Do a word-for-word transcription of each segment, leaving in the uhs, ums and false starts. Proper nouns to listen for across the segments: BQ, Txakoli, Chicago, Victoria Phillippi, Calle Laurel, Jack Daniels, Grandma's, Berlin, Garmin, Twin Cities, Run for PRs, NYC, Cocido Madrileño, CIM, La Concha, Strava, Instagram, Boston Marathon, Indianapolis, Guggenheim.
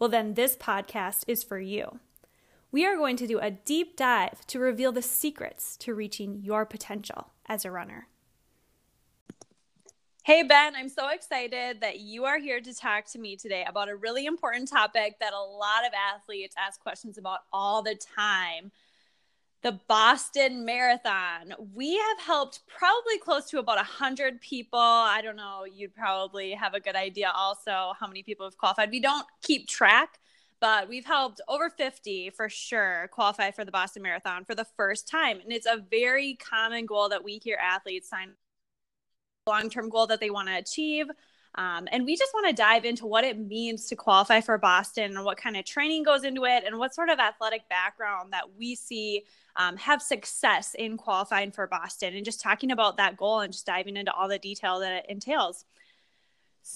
Well, then this podcast is for you. We are going to do a deep dive to reveal the secrets to reaching your potential as a runner. Hey, Ben, I'm so excited that you are here to talk to me today about a really important topic that a lot of athletes ask questions about all the time, the Boston Marathon. We have helped probably close to about one hundred people. I don't know, you'd probably have a good idea also how many people have qualified. We don't keep track, but we've helped over fifty for sure qualify for the Boston Marathon for the first time. And it's a very common goal that we hear athletes sign long-term goal that they want to achieve. Um, and we just want to dive into what it means to qualify for Boston and what kind of training goes into it and what sort of athletic background that we see um, have success in qualifying for Boston, and just talking about that goal and just diving into all the detail that it entails.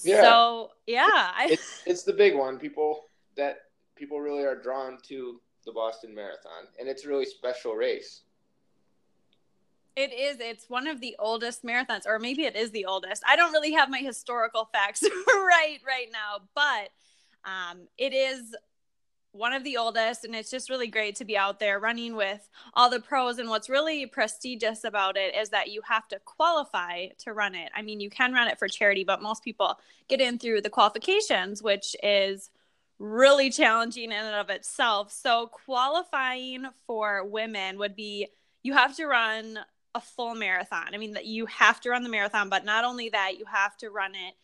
Yeah. So, yeah. It's, it's the big one. People that people really are drawn to the Boston Marathon, and it's a really special race. It is. It's one of the oldest marathons, or maybe it is the oldest. I don't really have my historical facts right right now, but um, it is one of the oldest, and it's just really great to be out there running with all the pros. And what's really prestigious about it is that you have to qualify to run it. I mean, you can run it for charity, but most people get in through the qualifications, which is really challenging in and of itself. So qualifying for women would be, you have to run a full marathon. I mean, that you have to run the marathon, but not only that, you have to run it.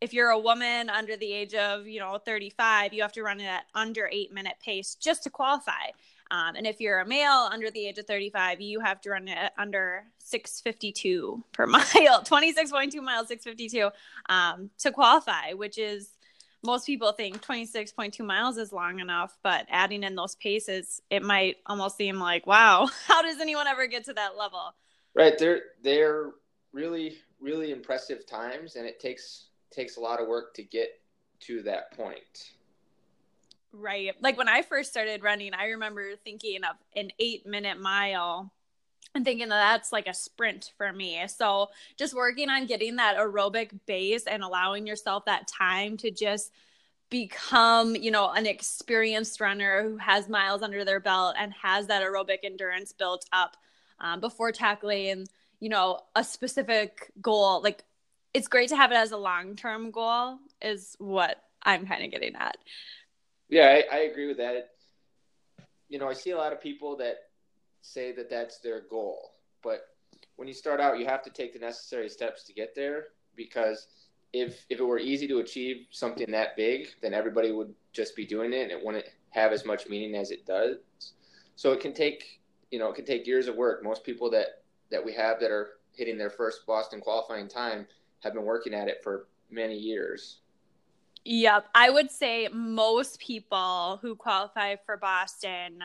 If you're a woman under the age of, you know, thirty-five, you have to run it at under eight minute pace just to qualify. Um, and if you're a male under the age of thirty-five, you have to run it at under six fifty-two per mile, twenty-six point two miles, six fifty-two um, to qualify, which is, most people think twenty-six point two miles is long enough, but adding in those paces, it might almost seem like, wow, how does anyone ever get to that level? Right. They're, they're really, really impressive times, and it takes takes a lot of work to get to that point. Right. Like when I first started running, I remember thinking of an eight-minute mile and thinking that that's like a sprint for me. So just working on getting that aerobic base and allowing yourself that time to just become, you know, an experienced runner who has miles under their belt and has that aerobic endurance built up um, before tackling, you know, a specific goal. Like, it's great to have it as a long-term goal is what I'm kind of getting at. Yeah, I, I agree with that. It, you know, I see a lot of people that say that that's their goal, but when you start out, you have to take the necessary steps to get there, because if if it were easy to achieve something that big, then everybody would just be doing it and it wouldn't have as much meaning as it does. So it can take, you know, it can take years of work. Most people that that we have that are hitting their first Boston qualifying time have been working at it for many years. Yep. I would say most people who qualify for Boston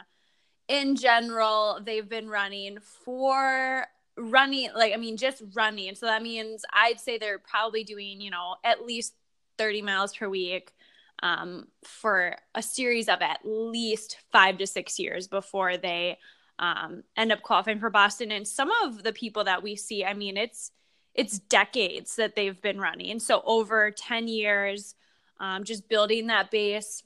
in general, they've been running for running, like, I mean, just running. So that means I'd say they're probably doing, you know, at least thirty miles per week um, for a series of at least five to six years before they um, end up qualifying for Boston. And some of the people that we see, I mean, it's, it's decades that they've been running. So over ten years, um, just building that base.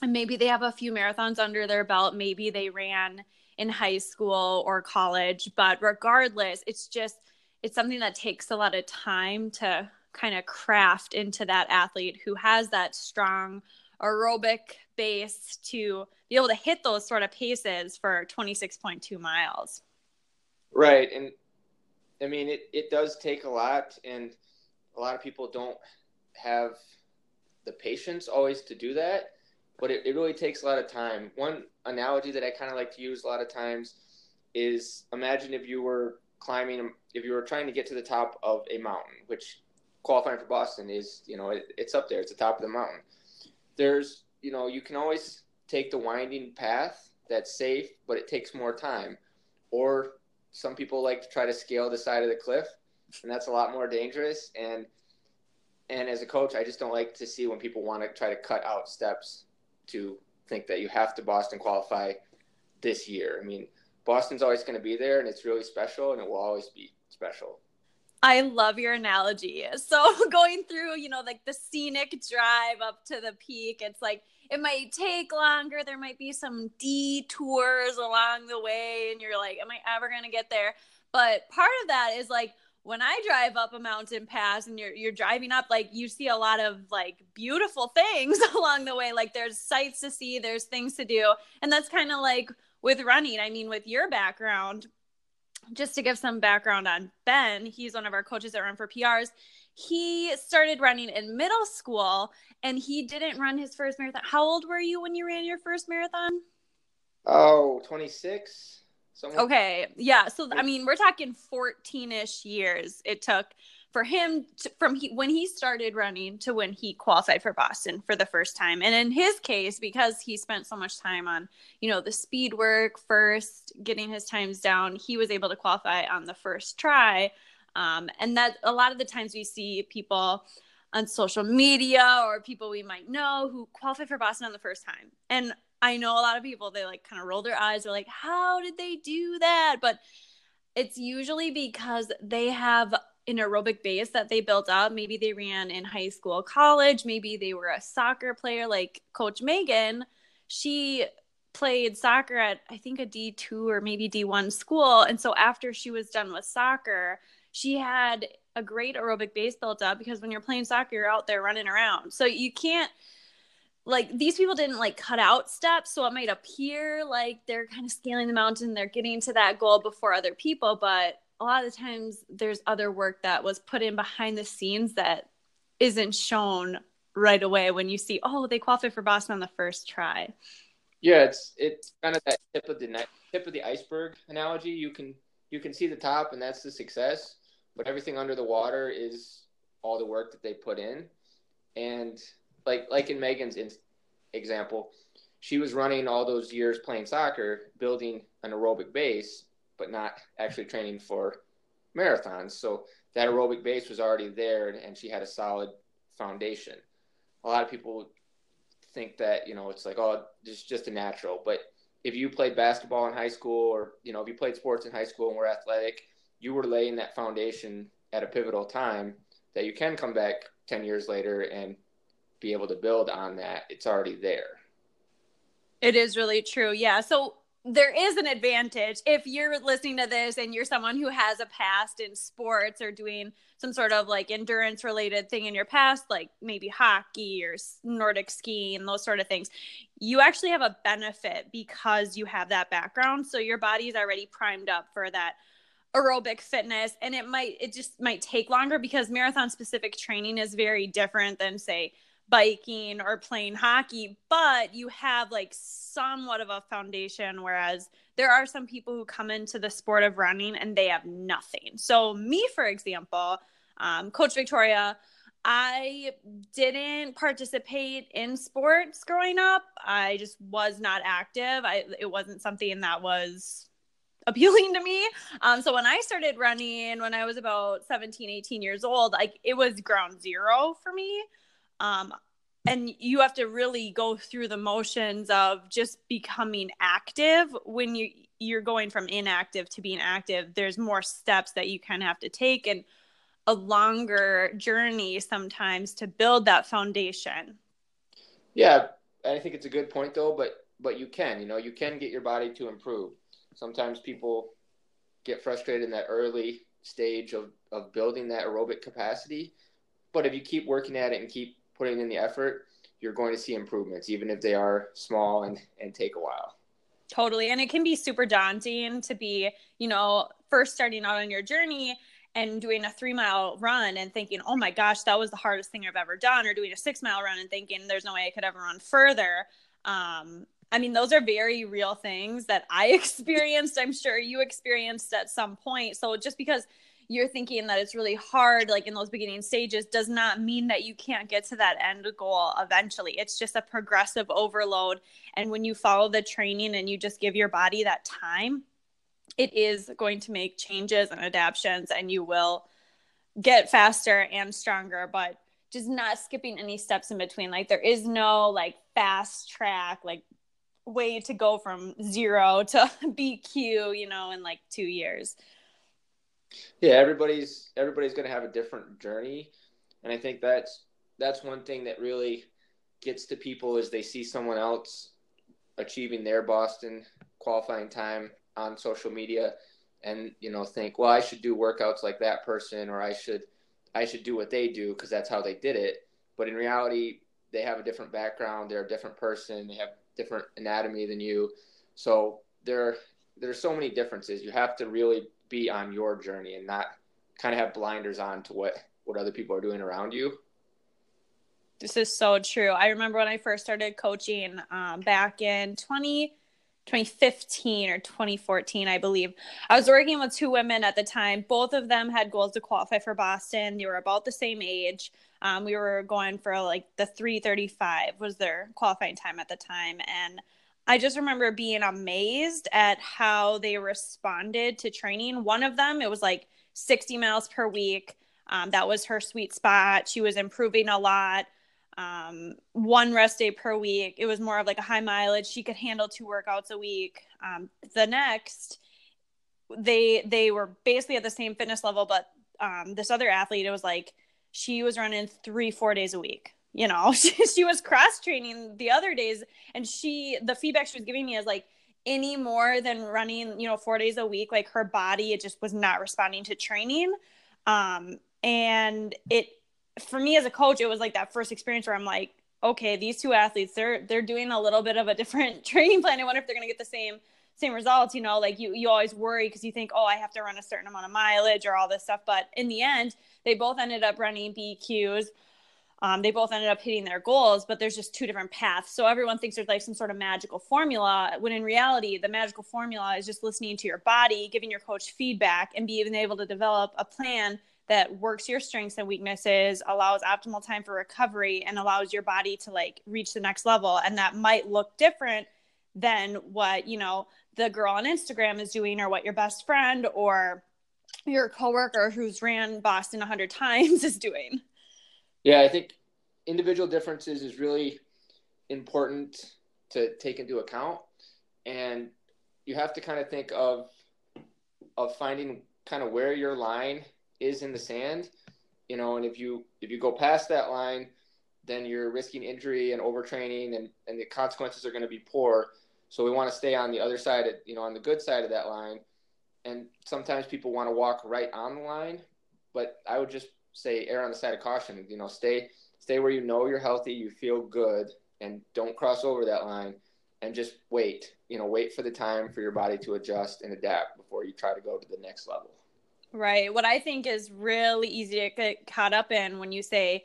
And maybe they have a few marathons under their belt. Maybe they ran in high school or college, but regardless, it's just, it's something that takes a lot of time to kind of craft into that athlete who has that strong aerobic base to be able to hit those sort of paces for twenty-six point two miles. Right. And I mean, it, it does take a lot, and a lot of people don't have the patience always to do that. But it, it really takes a lot of time. One analogy that I kind of like to use a lot of times is, imagine if you were climbing, if you were trying to get to the top of a mountain, which qualifying for Boston is, you know, it, it's up there. It's the top of the mountain. There's you know, you can always take the winding path that's safe, but it takes more time. Or some people like to try to scale the side of the cliff, and that's a lot more dangerous. And and as a coach, I just don't like to see when people want to try to cut out steps to think that you have to Boston qualify this year. I mean, Boston's always going to be there, and it's really special, and it will always be special. I love your analogy. So going through, you know, like the scenic drive up to the peak, it's like it might take longer. There might be some detours along the way, and you're like, am I ever going to get there? But part of that is like, when I drive up a mountain pass and you're you're driving up, like you see a lot of like beautiful things along the way. Like there's sights to see, there's things to do. And that's kind of like with running. I mean, with your background, just to give some background on Ben, he's one of our coaches at Run for P Rs. He started running in middle school and he didn't run his first marathon. How old were you when you ran your first marathon? Oh, twenty-six. Someone? Okay. Yeah. So, I mean, we're talking fourteen-ish years it took for him to, from he, when he started running to when he qualified for Boston for the first time. And in his case, because he spent so much time on, you know, the speed work first, getting his times down, he was able to qualify on the first try. Um, and that a lot of the times we see people on social media or people we might know who qualify for Boston on the first time. And I know a lot of people, they like kind of roll their eyes. They're like, how did they do that? But it's usually because they have an aerobic base that they built up. Maybe they ran in high school, college. Maybe they were a soccer player like Coach Megan. She played soccer at, I think, a D two or maybe D one school. And so after she was done with soccer, she had a great aerobic base built up because when you're playing soccer, you're out there running around. So you can't, like, these people didn't like cut out steps. So it might appear like they're kind of scaling the mountain. They're getting to that goal before other people. But a lot of the times there's other work that was put in behind the scenes that isn't shown right away when you see, oh, they qualified for Boston on the first try. Yeah. It's, it's kind of that tip of the tip of the iceberg analogy. You can, you can see the top and that's the success, but everything under the water is all the work that they put in. And Like like in Megan's in- example, she was running all those years playing soccer, building an aerobic base, but not actually training for marathons. So that aerobic base was already there, and she had a solid foundation. A lot of people think that, you know, it's like, oh, it's just a natural. But if you played basketball in high school or, you know, if you played sports in high school and were athletic, you were laying that foundation at a pivotal time that you can come back ten years later and be able to build on that. It's already there. It is really true. Yeah. So there is an advantage if you're listening to this and you're someone who has a past in sports or doing some sort of like endurance related thing in your past, like maybe hockey or Nordic skiing, those sort of things. You actually have a benefit because you have that background. So your body's already primed up for that aerobic fitness. And it might, it just might take longer because marathon specific training is very different than, say, biking or playing hockey, but you have like somewhat of a foundation. Whereas there are some people who come into the sport of running and they have nothing. So me, for example, um, Coach Victoria, I didn't participate in sports growing up. I just was not active. I, it wasn't something that was appealing to me. Um, so when I started running, when I was about seventeen, eighteen years old, like it was ground zero for me. Um, and you have to really go through the motions of just becoming active. When you, you're going from inactive to being active, there's more steps that you kind of have to take and a longer journey sometimes to build that foundation. Yeah. I think it's a good point though, but, but you can, you know, you can get your body to improve. Sometimes people get frustrated in that early stage of, of building that aerobic capacity. But if you keep working at it and keep putting in the effort, you're going to see improvements, even if they are small and, and take a while. Totally. And it can be super daunting to be, you know, first starting out on your journey and doing a three mile run and thinking, oh my gosh, that was the hardest thing I've ever done, or doing a six mile run and thinking there's no way I could ever run further. Um, I mean, those are very real things that I experienced. I'm sure you experienced at some point. So just because you're thinking that it's really hard, like in those beginning stages, does not mean that you can't get to that end goal eventually. It's just a progressive overload. And when you follow the training and you just give your body that time, it is going to make changes and adaptions, and you will get faster and stronger, but just not skipping any steps in between. Like there is no like fast track, like way to go from zero to B Q, you know, in like two years. Yeah. Everybody's, everybody's going to have a different journey. And I think that's, that's one thing that really gets to people is they see someone else achieving their Boston qualifying time on social media and, you know, think, well, I should do workouts like that person, or I should, I should do what they do because that's how they did it. But in reality, they have a different background. They're a different person. They have different anatomy than you. So there, there's so many differences. You have to really be on your journey and not kind of have blinders on to what, what other people are doing around you. This is so true. I remember when I first started coaching um, back in twenty fifteen or twenty fourteen, I believe. I was working with two women at the time. Both of them had goals to qualify for Boston. They were about the same age. Um, we were going for like the three thirty-five was their qualifying time at the time. And I just remember being amazed at how they responded to training. One of them, it was like sixty miles per week. Um, that was her sweet spot. She was improving a lot. Um, one rest day per week. It was more of like a high mileage. She could handle two workouts a week. Um, the next, they, they were basically at the same fitness level, but, um, this other athlete, it was like, she was running three, four days a week. You know, she, she was cross training the other days. And she, the feedback she was giving me is like, any more than running, you know, four days a week, like her body, it just was not responding to training. Um, and it, for me as a coach, it was like that first experience where I'm like, okay, these two athletes, they're, they're doing a little bit of a different training plan. I wonder if they're going to get the same, same results, you know, like you, you always worry because you think, oh, I have to run a certain amount of mileage or all this stuff. But in the end, they both ended up running B Qs. Um, they both ended up hitting their goals, but there's just two different paths. So everyone thinks there's like some sort of magical formula, when in reality, the magical formula is just listening to your body, giving your coach feedback, and being able to develop a plan that works your strengths and weaknesses, allows optimal time for recovery, and allows your body to like reach the next level. And that might look different than what, you know, the girl on Instagram is doing, or what your best friend or your coworker who's ran Boston a hundred times is doing. Yeah. I think individual differences is really important to take into account. And you have to kind of think of, of finding kind of where your line is in the sand, you know, and if you, if you go past that line, then you're risking injury and overtraining, and, and the consequences are going to be poor. So we want to stay on the other side of, you know, on the good side of that line. And sometimes people want to walk right on the line, but I would just say err on the side of caution, you know, stay, stay where you know you're healthy, you feel good, and don't cross over that line, and just wait, you know, wait for the time for your body to adjust and adapt before you try to go to the next level. Right. What I think is really easy to get caught up in when you say,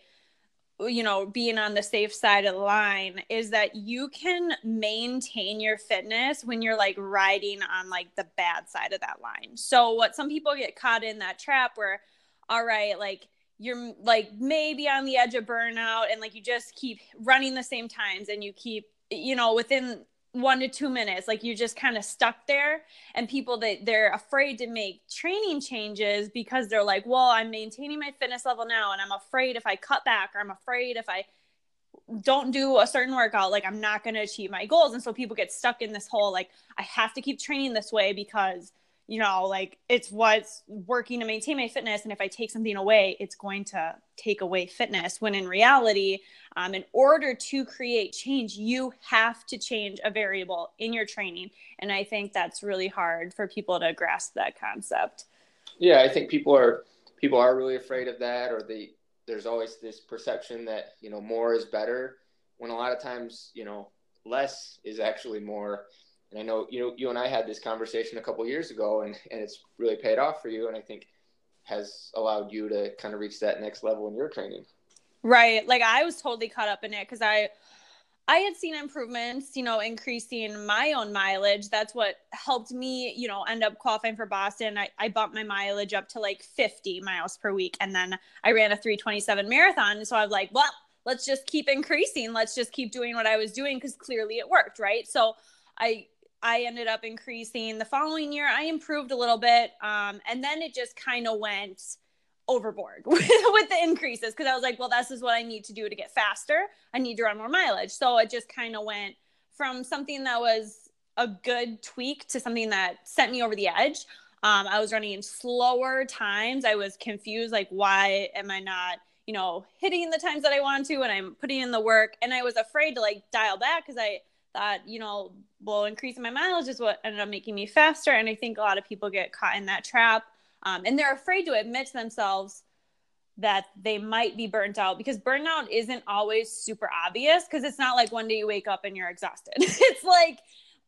you know, being on the safe side of the line, is that you can maintain your fitness when you're like riding on like the bad side of that line. So what some people get caught in that trap where, all right, like you're like maybe on the edge of burnout, and like you just keep running the same times, and you keep, you know, within one to two minutes, like you just kind of stuck there. And people that they're afraid to make training changes because they're like, well, I'm maintaining my fitness level now, and I'm afraid if I cut back, or I'm afraid if I don't do a certain workout, like I'm not going to achieve my goals. And so people get stuck in this whole, like, I have to keep training this way because, you know, like it's what's working to maintain my fitness. And if I take something away, it's going to take away fitness. When in reality, um, in order to create change, you have to change a variable in your training. And I think that's really hard for people to grasp that concept. Yeah. I think people are, people are really afraid of that, or they, there's always this perception that, you know, more is better, when a lot of times, you know, less is actually more. And I know, you know, you and I had this conversation a couple of years ago, and, and it's really paid off for you. And I think has allowed you to kind of reach that next level in your training. Right. Like I was totally caught up in it, because I, I had seen improvements, you know, increasing my own mileage. That's what helped me, you know, end up qualifying for Boston. I, I bumped my mileage up to like fifty miles per week. And then I ran a three twenty-seven marathon. So I was like, well, let's just keep increasing. Let's just keep doing what I was doing, because clearly it worked, right? So I I ended up increasing the following year. I improved a little bit. Um, and then it just kind of went overboard with, with the increases, because I was like, well, this is what I need to do to get faster. I need to run more mileage. So it just kind of went from something that was a good tweak to something that sent me over the edge. Um, I was running in slower times. I was confused, like, why am I not, you know, hitting the times that I want to, and I'm putting in the work? And I was afraid to like dial back, because I thought, you know, well, increasing my mileage is what ended up making me faster. And I think a lot of people get caught in that trap. Um, and they're afraid to admit to themselves that they might be burnt out, because burnout isn't always super obvious, because it's not like one day you wake up and you're exhausted. It's like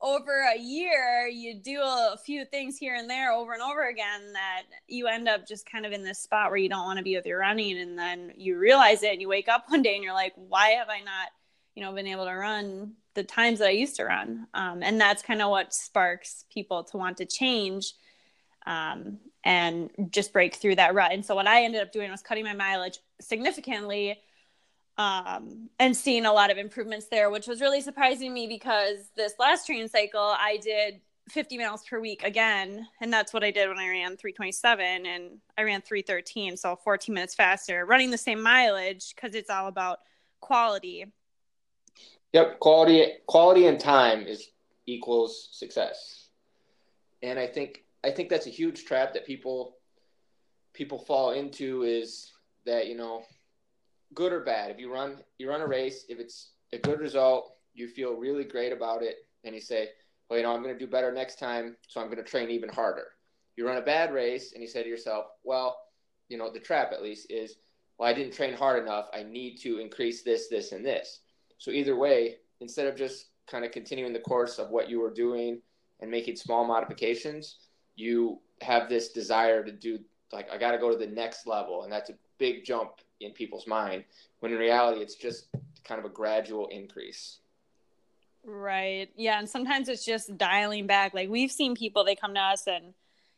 over a year, you do a few things here and there over and over again that you end up just kind of in this spot where you don't want to be with your running. And then you realize it, and you wake up one day and you're like, why have I not, you know, been able to run the times that I used to run? Um, and that's kind of what sparks people to want to change. Um, and just break through that rut. And so what I ended up doing was cutting my mileage significantly, um, and seeing a lot of improvements there, which was really surprising me, because this last training cycle, I did fifty miles per week again. And that's what I did when I ran three twenty-seven, and I ran three thirteen. So fourteen minutes faster, running the same mileage, because it's all about quality. Yep. Quality, quality and time is equals success. And I think, I think that's a huge trap that people people fall into, is that, you know, good or bad, if you run you run a race, if it's a good result, you feel really great about it, and you say, well, you know, I'm going to do better next time, so I'm going to train even harder. You run a bad race, and you say to yourself, well, you know, the trap at least is, well, I didn't train hard enough, I need to increase this, this, and this. So either way, instead of just kind of continuing the course of what you were doing and making small modifications, you have this desire to do, like, I got to go to the next level. And that's a big jump in people's mind, when in reality, it's just kind of a gradual increase. Right. Yeah. And sometimes it's just dialing back. Like, we've seen people, they come to us and,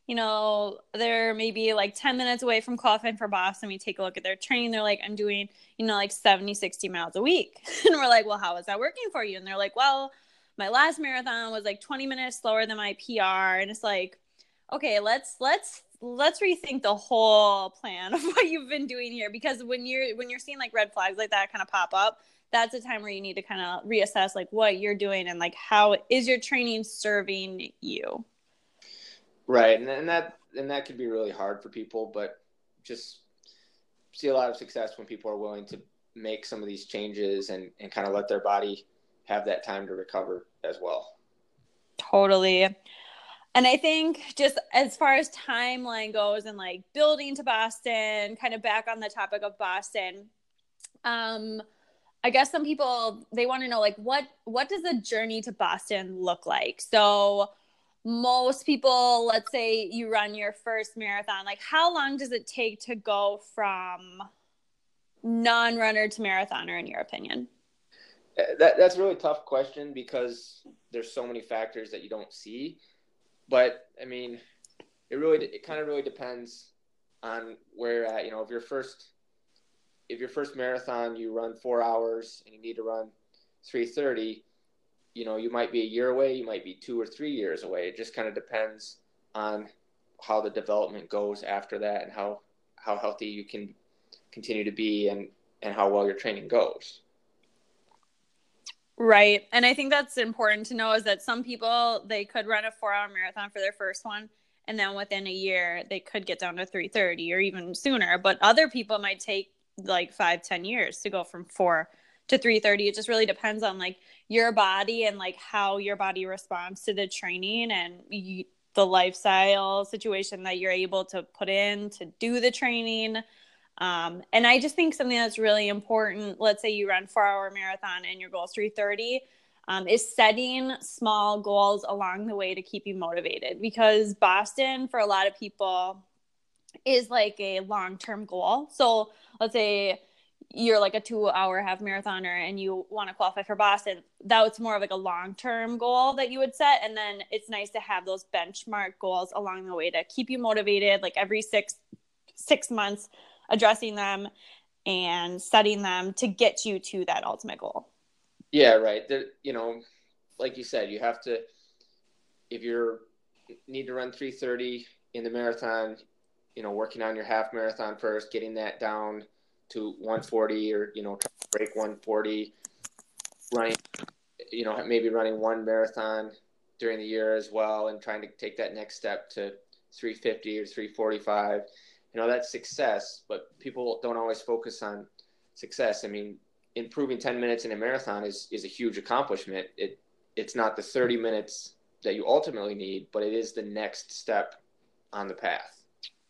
you know, they're maybe like ten minutes away from qualifying for Boston. We take a look at their training. They're like, I'm doing, you know, like seventy, sixty miles a week. And we're like, well, how is that working for you? And they're like, well, my last marathon was like twenty minutes slower than my P R. And it's like, okay, let's, let's, let's rethink the whole plan of what you've been doing here. Because when you're, when you're seeing like red flags like that kind of pop up, that's a time where you need to kind of reassess like what you're doing, and like, how is your training serving you? Right. And, and that, and that could be really hard for people, but just see a lot of success when people are willing to make some of these changes and, and kind of let their body have that time to recover as well. Totally. And I think just as far as timeline goes and like building to Boston, kind of back on the topic of Boston, um, I guess some people, they want to know like, what, what does the journey to Boston look like? So most people, let's say you run your first marathon, like how long does it take to go from non-runner to marathoner in your opinion? That, that's a really tough question, because there's so many factors that you don't see. But I mean, it really, it kind of really depends on where you're at. You know, if your first, if your first marathon, you run four hours and you need to run three thirty, you know, you might be a year away, you might be two or three years away. It just kind of depends on how the development goes after that, and how, how healthy you can continue to be, and, and how well your training goes. Right. And I think that's important to know, is that some people, they could run a four hour marathon for their first one, and then within a year they could get down to three thirty or even sooner. But other people might take like five, ten years to go from four to three thirty. It just really depends on like your body and like how your body responds to the training, and you, the lifestyle situation that you're able to put in to do the training. Um, and I just think something that's really important, let's say you run four hour marathon and your goal is three thirty, um, is setting small goals along the way to keep you motivated, because Boston for a lot of people is like a long-term goal. So let's say you're like a two hour half marathoner and you want to qualify for Boston, that's more of like a long-term goal that you would set. And then it's nice to have those benchmark goals along the way to keep you motivated, like every six, six months addressing them and setting them to get you to that ultimate goal. Yeah. Right. There, you know, like you said, you have to, if you're need to run three thirty in the marathon, you know, working on your half marathon first, getting that down to one forty, or, you know, try to break one forty, running, you know, maybe running one marathon during the year as well, and trying to take that next step to three fifty or three forty-five. You know, that's success, but people don't always focus on success. I mean, improving ten minutes in a marathon is, is a huge accomplishment. It It's not the thirty minutes that you ultimately need, but it is the next step on the path.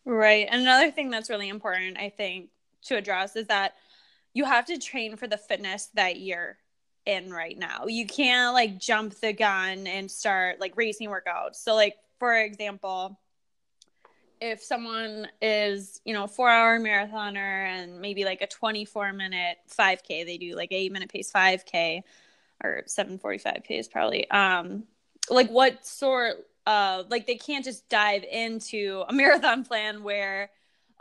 Right. And another thing that's really important, I think, to address is that you have to train for the fitness that you're in right now. You can't like jump the gun and start like racing workouts. So like, for example, if someone is, you know, four hour marathoner and maybe like a twenty-four minute five K, they do like eight minute pace five K or seven forty-five pace probably. Um, like what sort of, like they can't just dive into a marathon plan where,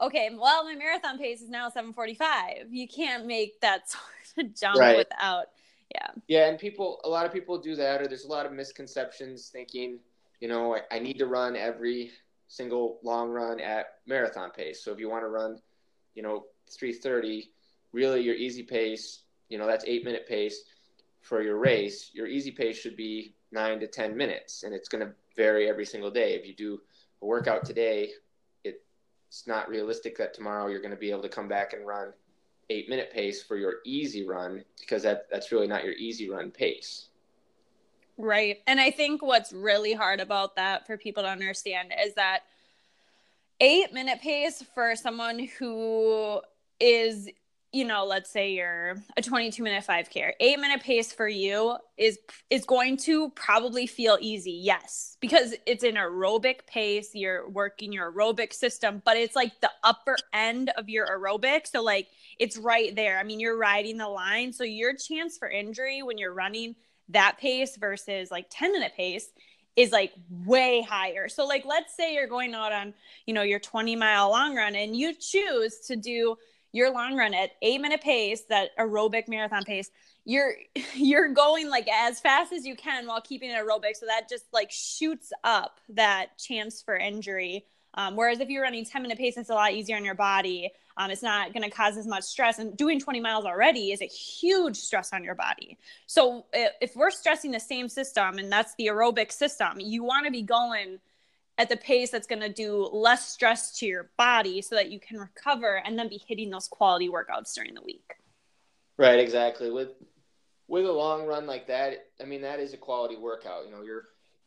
okay, well, my marathon pace is now seven forty-five. You can't make that sort of jump right. without, yeah. Yeah, and people, a lot of people do that, or there's a lot of misconceptions thinking, you know, I, I need to run every single long run at marathon pace. So if you want to run, you know, three thirty, really your easy pace, you know, that's eight minute pace for your race. Your easy pace should be nine to ten minutes, and it's going to vary every single day. If you do a workout today, it's not realistic that tomorrow you're going to be able to come back and run eight minute pace for your easy run, because that that's really not your easy run pace. Right. And I think what's really hard about that for people to understand is that eight minute pace for someone who is, you know, let's say you're a twenty-two minute five K, or eight minute pace for you is, is going to probably feel easy. Yes. Because it's an aerobic pace. You're working your aerobic system, but it's like the upper end of your aerobic. So like it's right there. I mean, you're riding the line. So your chance for injury when you're running that pace versus like ten minute pace is like way higher. So like, let's say you're going out on, you know, your twenty mile long run and you choose to do your long run at eight minute pace, that aerobic marathon pace, you're, you're going like as fast as you can while keeping it aerobic. So that just like shoots up that chance for injury. Um, whereas if you're running ten minute pace, it's a lot easier on your body. Um, it's not going to cause as much stress, and doing twenty miles already is a huge stress on your body. So if, if we're stressing the same system, and that's the aerobic system, you want to be going at the pace that's going to do less stress to your body so that you can recover and then be hitting those quality workouts during the week. Right. Exactly. With, with a long run like that, I mean, that is a quality workout. You know, you're,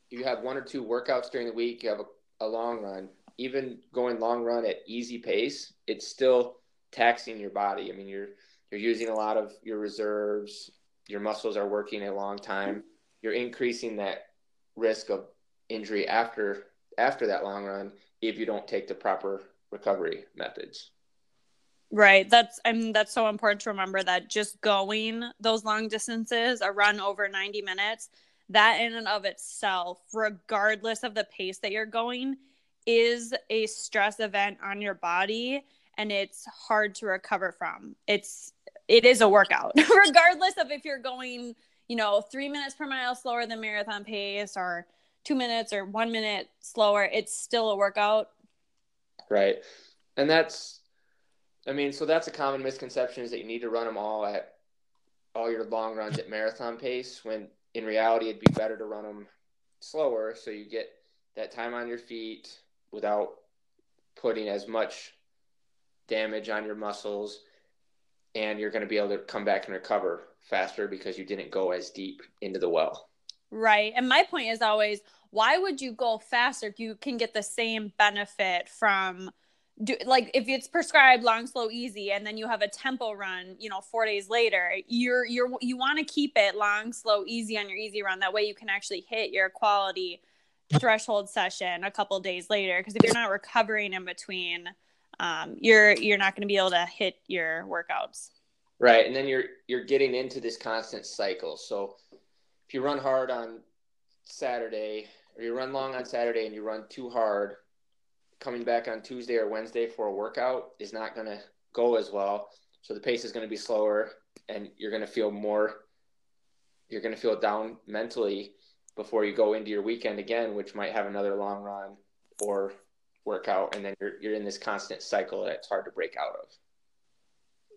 you have one or two workouts during the week, you have a, a long run, even going long run at easy pace, it's still taxing your body. I mean, you're, you're using a lot of your reserves, your muscles are working a long time. You're increasing that risk of injury after after that long run if you don't take the proper recovery methods. Right. That's, I mean, that's so important to remember that just going those long distances, a run over ninety minutes, that in and of itself, regardless of the pace that you're going, is a stress event on your body, and it's hard to recover from. It's, it is a workout regardless of if you're going, you know, three minutes per mile slower than marathon pace, or two minutes or one minute slower, it's still a workout. Right. And that's, I mean, so that's a common misconception, is that you need to run them all at all your long runs at marathon pace, when in reality, it'd be better to run them slower. So you get that time on your feet without putting as much damage on your muscles, and you're going to be able to come back and recover faster because you didn't go as deep into the well. Right. And my point is always, why would you go faster if you can get the same benefit from do, like if it's prescribed long, slow, easy, and then you have a tempo run, you know, four days later, you're, you're, you want to keep it long, slow, easy on your easy run. That way you can actually hit your quality threshold session a couple days later. Cause if you're not recovering in between, um, you're, you're not going to be able to hit your workouts. Right. And then you're, you're getting into this constant cycle. So if you run hard on Saturday, or you run long on Saturday and you run too hard, coming back on Tuesday or Wednesday for a workout is not going to go as well. So the pace is going to be slower and you're going to feel more, you're going to feel down mentally before you go into your weekend again, which might have another long run or workout. And then you're, you're in this constant cycle that it's hard to break out of.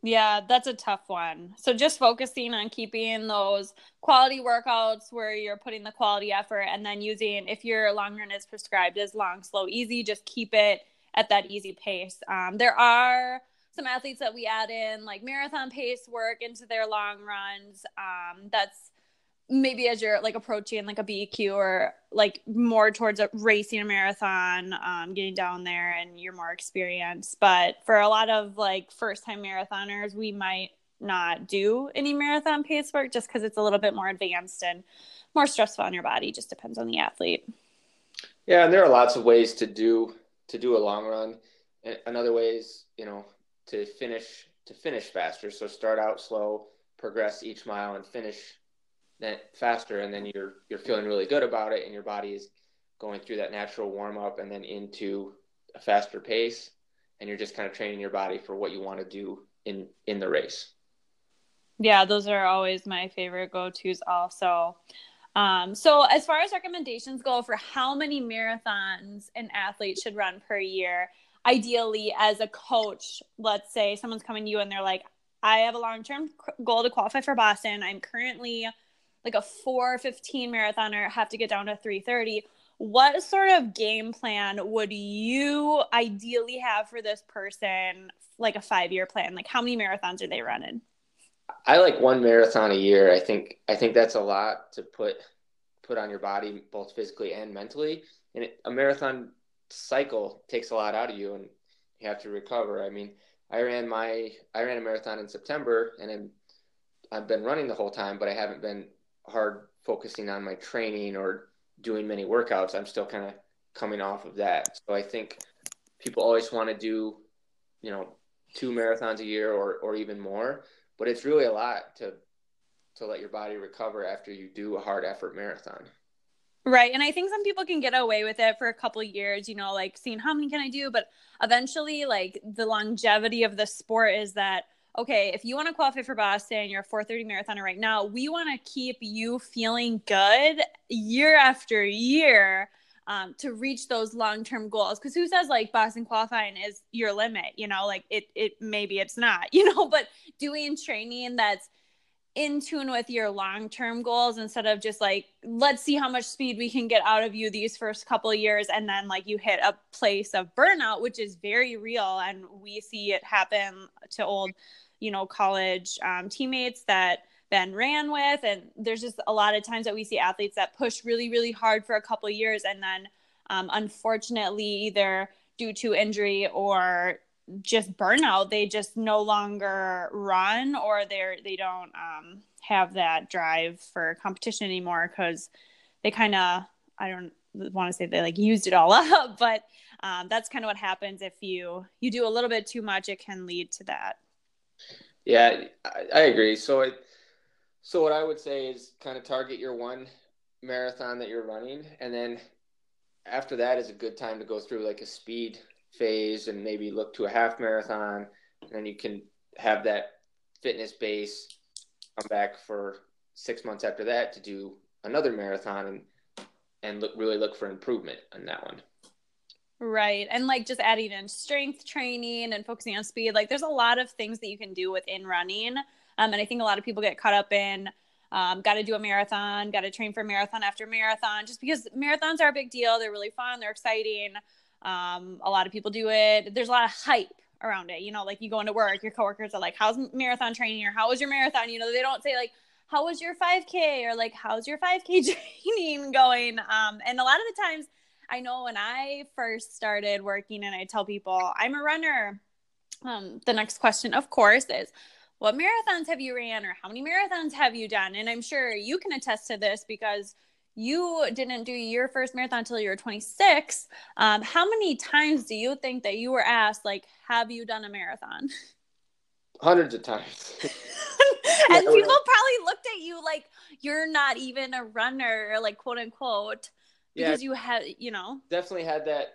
Yeah, that's a tough one. So just focusing on keeping those quality workouts where you're putting the quality effort, and then using, if your long run is prescribed as long, slow, easy, just keep it at that easy pace. Um, there are some athletes that we add in like marathon pace work into their long runs. Um, that's maybe as you're like approaching like a B E Q or like more towards a racing a marathon, um, getting down there and you're more experienced. But for a lot of like first time marathoners, we might not do any marathon pace work just because it's a little bit more advanced and more stressful on your body. Just depends on the athlete. Yeah. And there are lots of ways to do, to do a long run. And another way is, you know, to finish, to finish faster. So start out slow, progress each mile and finish that faster, and then you're you're feeling really good about it, and your body is going through that natural warm up and then into a faster pace, and you're just kind of training your body for what you want to do in in the race. Yeah, those are always my favorite go-tos also. Um, so as far as recommendations go for how many marathons an athlete should run per year, ideally as a coach, let's say someone's coming to you and they're like, I have a long-term goal to qualify for Boston. I'm currently like a four fifteen marathoner, have to get down to three thirty. What sort of game plan would you ideally have for this person, like a five-year plan? Like how many marathons are they running? I like one marathon a year. I think I think that's a lot to put put on your body, both physically and mentally. And it, a marathon cycle takes a lot out of you, and you have to recover. I mean, I ran my I ran a marathon in September, and I'm, I've been running the whole time, but I haven't been hard focusing on my training or doing many workouts. I'm still kind of coming off of that. So I think people always want to do, you know, two marathons a year or, or even more, but it's really a lot to, to let your body recover after you do a hard effort marathon. Right. And I think some people can get away with it for a couple of years, you know, like seeing how many can I do, but eventually like the longevity of the sport is that, okay, if you want to qualify for Boston, you're a four thirty marathoner right now, we want to keep you feeling good year after year um, to reach those long-term goals. Because who says like Boston qualifying is your limit, you know, like it, it, maybe it's not, you know, but doing training that's in tune with your long-term goals instead of just like, let's see how much speed we can get out of you these first couple of years. And then like you hit a place of burnout, which is very real. And we see it happen to old, you know, college um, teammates that Ben ran with. And there's just a lot of times that we see athletes that push really, really hard for a couple of years. And then um, unfortunately, either due to injury or just burnout, they just no longer run, or they're, they don't um, have that drive for competition anymore. Cause they kind of, I don't want to say they like used it all up, but um, that's kind of what happens. If you, you do a little bit too much, it can lead to that. Yeah, I, I agree. So it, so what I would say is kind of target your one marathon that you're running. And then after that is a good time to go through like a speed phase and maybe look to a half marathon. And then you can have that fitness base, come back for six months after that to do another marathon and, and look, really look for improvement on that one. Right. And like just adding in strength training and focusing on speed. Like there's a lot of things that you can do within running. Um, and I think a lot of people get caught up in um, got to do a marathon, got to train for marathon after marathon, just because marathons are a big deal. They're really fun. They're exciting. Um, a lot of people do it. There's a lot of hype around it. You know, like you go into work, your coworkers are like, how's marathon training? Or how was your marathon? You know, they don't say like, how was your five K? Or like, how's your five K training going? Um, and a lot of the times, I know when I first started working and I tell people I'm a runner, um, the next question, of course, is what marathons have you ran or how many marathons have you done? And I'm sure you can attest to this because you didn't do your first marathon until you were twenty-six. Um, how many times do you think that you were asked, like, have you done a marathon? Hundreds of times. And people probably looked at you like you're not even a runner, like quote unquote, because yeah, you had, you know. Definitely had that,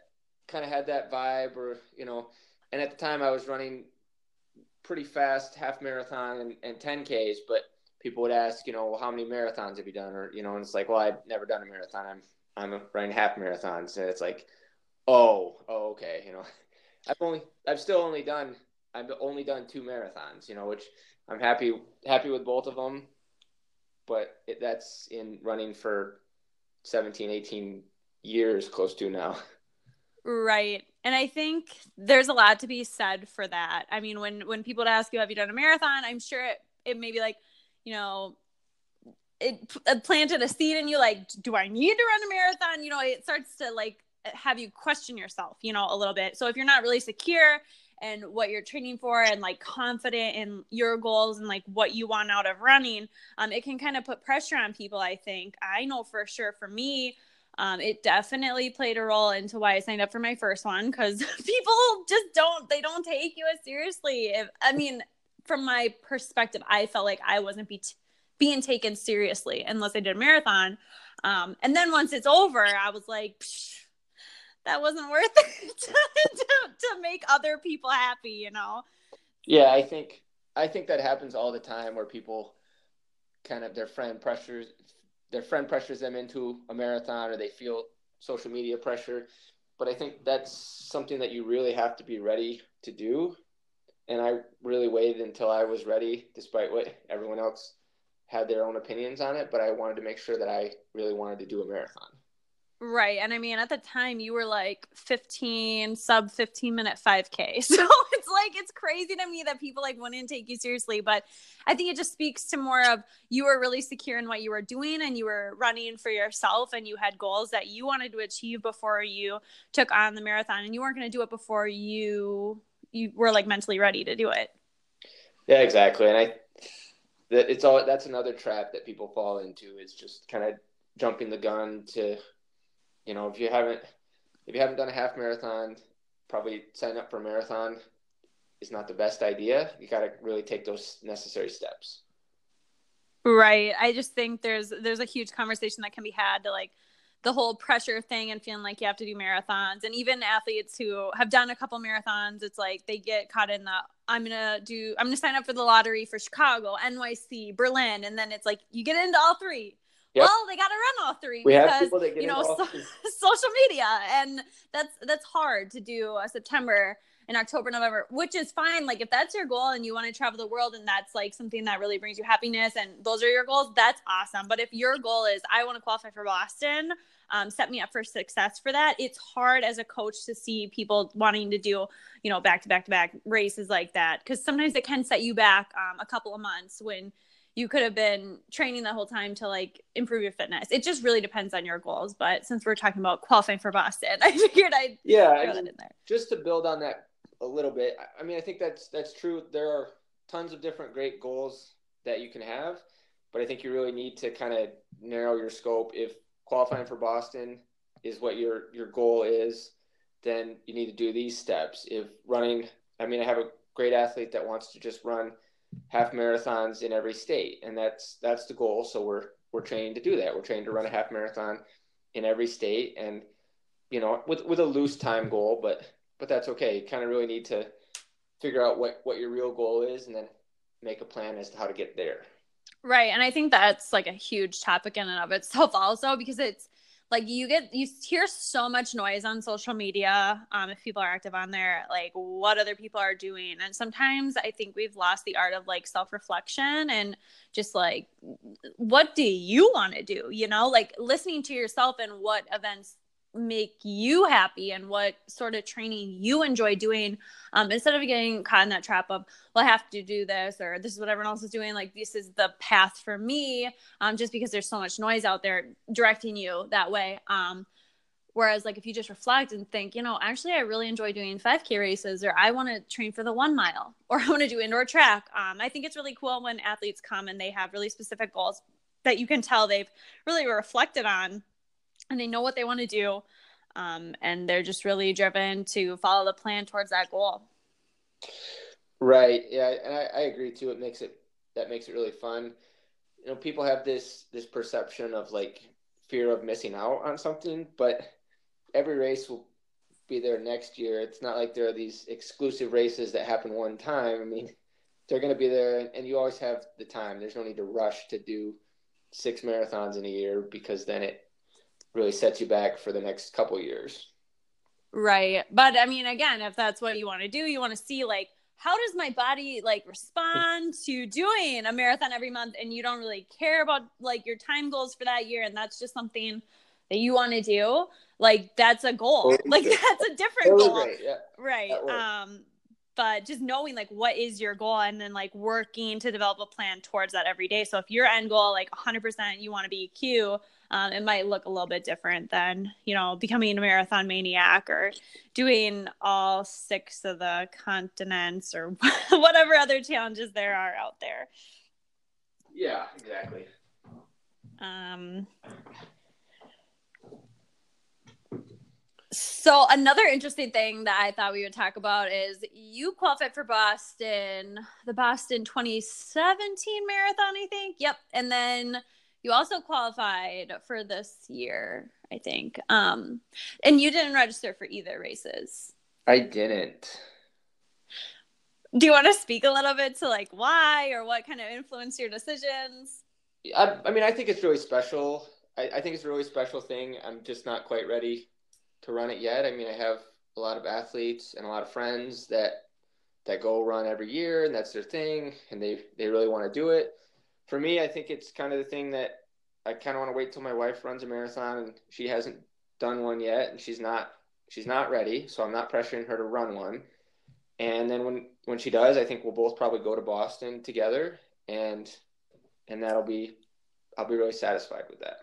kind of had that vibe or, you know, and at the time I was running pretty fast half marathon and, and ten Ks, but people would ask, you know, well, how many marathons have you done? Or, you know, and it's like, well, I've never done a marathon. I'm, I'm running half marathons. And it's like, oh, oh, okay. You know, I've only, I've still only done, I've only done two marathons, you know, which I'm happy, happy with both of them, but it, that's in running for seventeen, eighteen years close to now. Right. And I think there's a lot to be said for that. I mean, when, when people ask you, have you done a marathon? I'm sure it, it may be like, you know, it, it planted a seed in you, like, do I need to run a marathon? You know, it starts to like have you question yourself, you know, a little bit. So if you're not really secure and what you're training for and like confident in your goals and like what you want out of running, um, it can kind of put pressure on people. I think I know for sure for me, Um, it definitely played a role into why I signed up for my first one, because people just don't, they don't take you as seriously. If, I mean, from my perspective, I felt like I wasn't be t- being taken seriously unless I did a marathon. Um, and then once it's over, I was like, that wasn't worth it to, to, to make other people happy, you know? Yeah, I think, I think that happens all the time where people kind of, their friend pressures their friend pressures them into a marathon, or they feel social media pressure. But I think that's something that you really have to be ready to do. And I really waited until I was ready, despite what everyone else had their own opinions on it. But I wanted to make sure that I really wanted to do a marathon. Right. And I mean, at the time you were like fifteen, sub fifteen minute five K. So it's like, it's crazy to me that people like wouldn't take you seriously, but I think it just speaks to more of you were really secure in what you were doing and you were running for yourself and you had goals that you wanted to achieve before you took on the marathon, and you weren't going to do it before you, you were like mentally ready to do it. Yeah, exactly. And I, that it's all, that's another trap that people fall into, is just kind of jumping the gun to, you know, if you haven't, if you haven't done a half marathon, probably sign up for a marathon is not the best idea. You got to really take those necessary steps. Right. I just think there's, there's a huge conversation that can be had to like the whole pressure thing and feeling like you have to do marathons. And even athletes who have done a couple marathons, it's like they get caught in the, I'm going to do, I'm going to sign up for the lottery for Chicago, N Y C, Berlin. And then it's like, you get into all three. Yep. Well, they got to run all three we because, have you know, so, social media. And that's, that's hard to do a September and October, November, which is fine. Like if that's your goal and you want to travel the world and that's like something that really brings you happiness and those are your goals, that's awesome. But if your goal is, I want to qualify for Boston, um, set me up for success for that. It's hard as a coach to see people wanting to do, you know, back to back to back races like that. Cause sometimes it can set you back um, a couple of months when you could have been training the whole time to like improve your fitness. It just really depends on your goals. But since we're talking about qualifying for Boston, I figured I'd yeah, throw I mean, that in there. Just to build on that a little bit. I mean, I think that's, that's true. There are tons of different great goals that you can have, but I think you really need to kind of narrow your scope. If qualifying for Boston is what your, your goal is, then you need to do these steps. If running, I mean, I have a great athlete that wants to just run half marathons in every state, and that's that's the goal. So we're we're trained to do that. We're trained to run a half marathon in every state, and you know, with with a loose time goal, but but that's okay. You kind of really need to figure out what what your real goal is, and then make a plan as to how to get there. Right, and I think that's like a huge topic in and of itself, also because it's like you get you hear so much noise on social media um, if people are active on there, like what other people are doing. And sometimes I think we've lost the art of like self-reflection and just like, what do you want to do? You know, like listening to yourself and what events make you happy and what sort of training you enjoy doing, um, instead of getting caught in that trap of, well, I have to do this, or this is what everyone else is doing. Like, this is the path for me. Um, just because there's so much noise out there directing you that way. Um, whereas like, if you just reflect and think, you know, actually I really enjoy doing five K races, or I want to train for the one mile, or I want to do indoor track. Um, I think it's really cool when athletes come and they have really specific goals that you can tell they've really reflected on. And they know what they want to do, um, and they're just really driven to follow the plan towards that goal. Right. Yeah. And I, I agree too. It makes it, that makes it really fun. You know, people have this, this perception of like fear of missing out on something, but every race will be there next year. It's not like there are these exclusive races that happen one time. I mean, they're going to be there, and you always have the time. There's no need to rush to do six marathons in a year, because then it really sets you back for the next couple years. Right. But I mean, again, if that's what you want to do, you want to see like, how does my body like respond to doing a marathon every month? And you don't really care about like your time goals for that year, and that's just something that you want to do. Like, that's a goal. Like, that's a different goal. Yeah. Right. Um, but just knowing like, what is your goal, and then like working to develop a plan towards that every day. So if your end goal, like one hundred percent, you want to be E Q, um, it might look a little bit different than, you know, becoming a marathon maniac or doing all six of the continents or whatever other challenges there are out there. Yeah, exactly. Um, So another interesting thing that I thought we would talk about is you qualified for Boston, the Boston twenty seventeen marathon, I think. Yep. And then you also qualified for this year, I think. Um, and you didn't register for either races. I didn't. Do you want to speak a little bit to like why, or what kind of influenced your decisions? I, I mean, I think it's really special. I, I think it's a really special thing. I'm just not quite ready to run it yet. I mean, I have a lot of athletes and a lot of friends that that go run every year, and that's their thing, and they they really want to do it. For me, I think it's kind of the thing that I kind of want to wait till my wife runs a marathon, and she hasn't done one yet, and she's not she's not ready, so I'm not pressuring her to run one. And then when when she does, I think we'll both probably go to Boston together, and and that'll be I'll be really satisfied with that.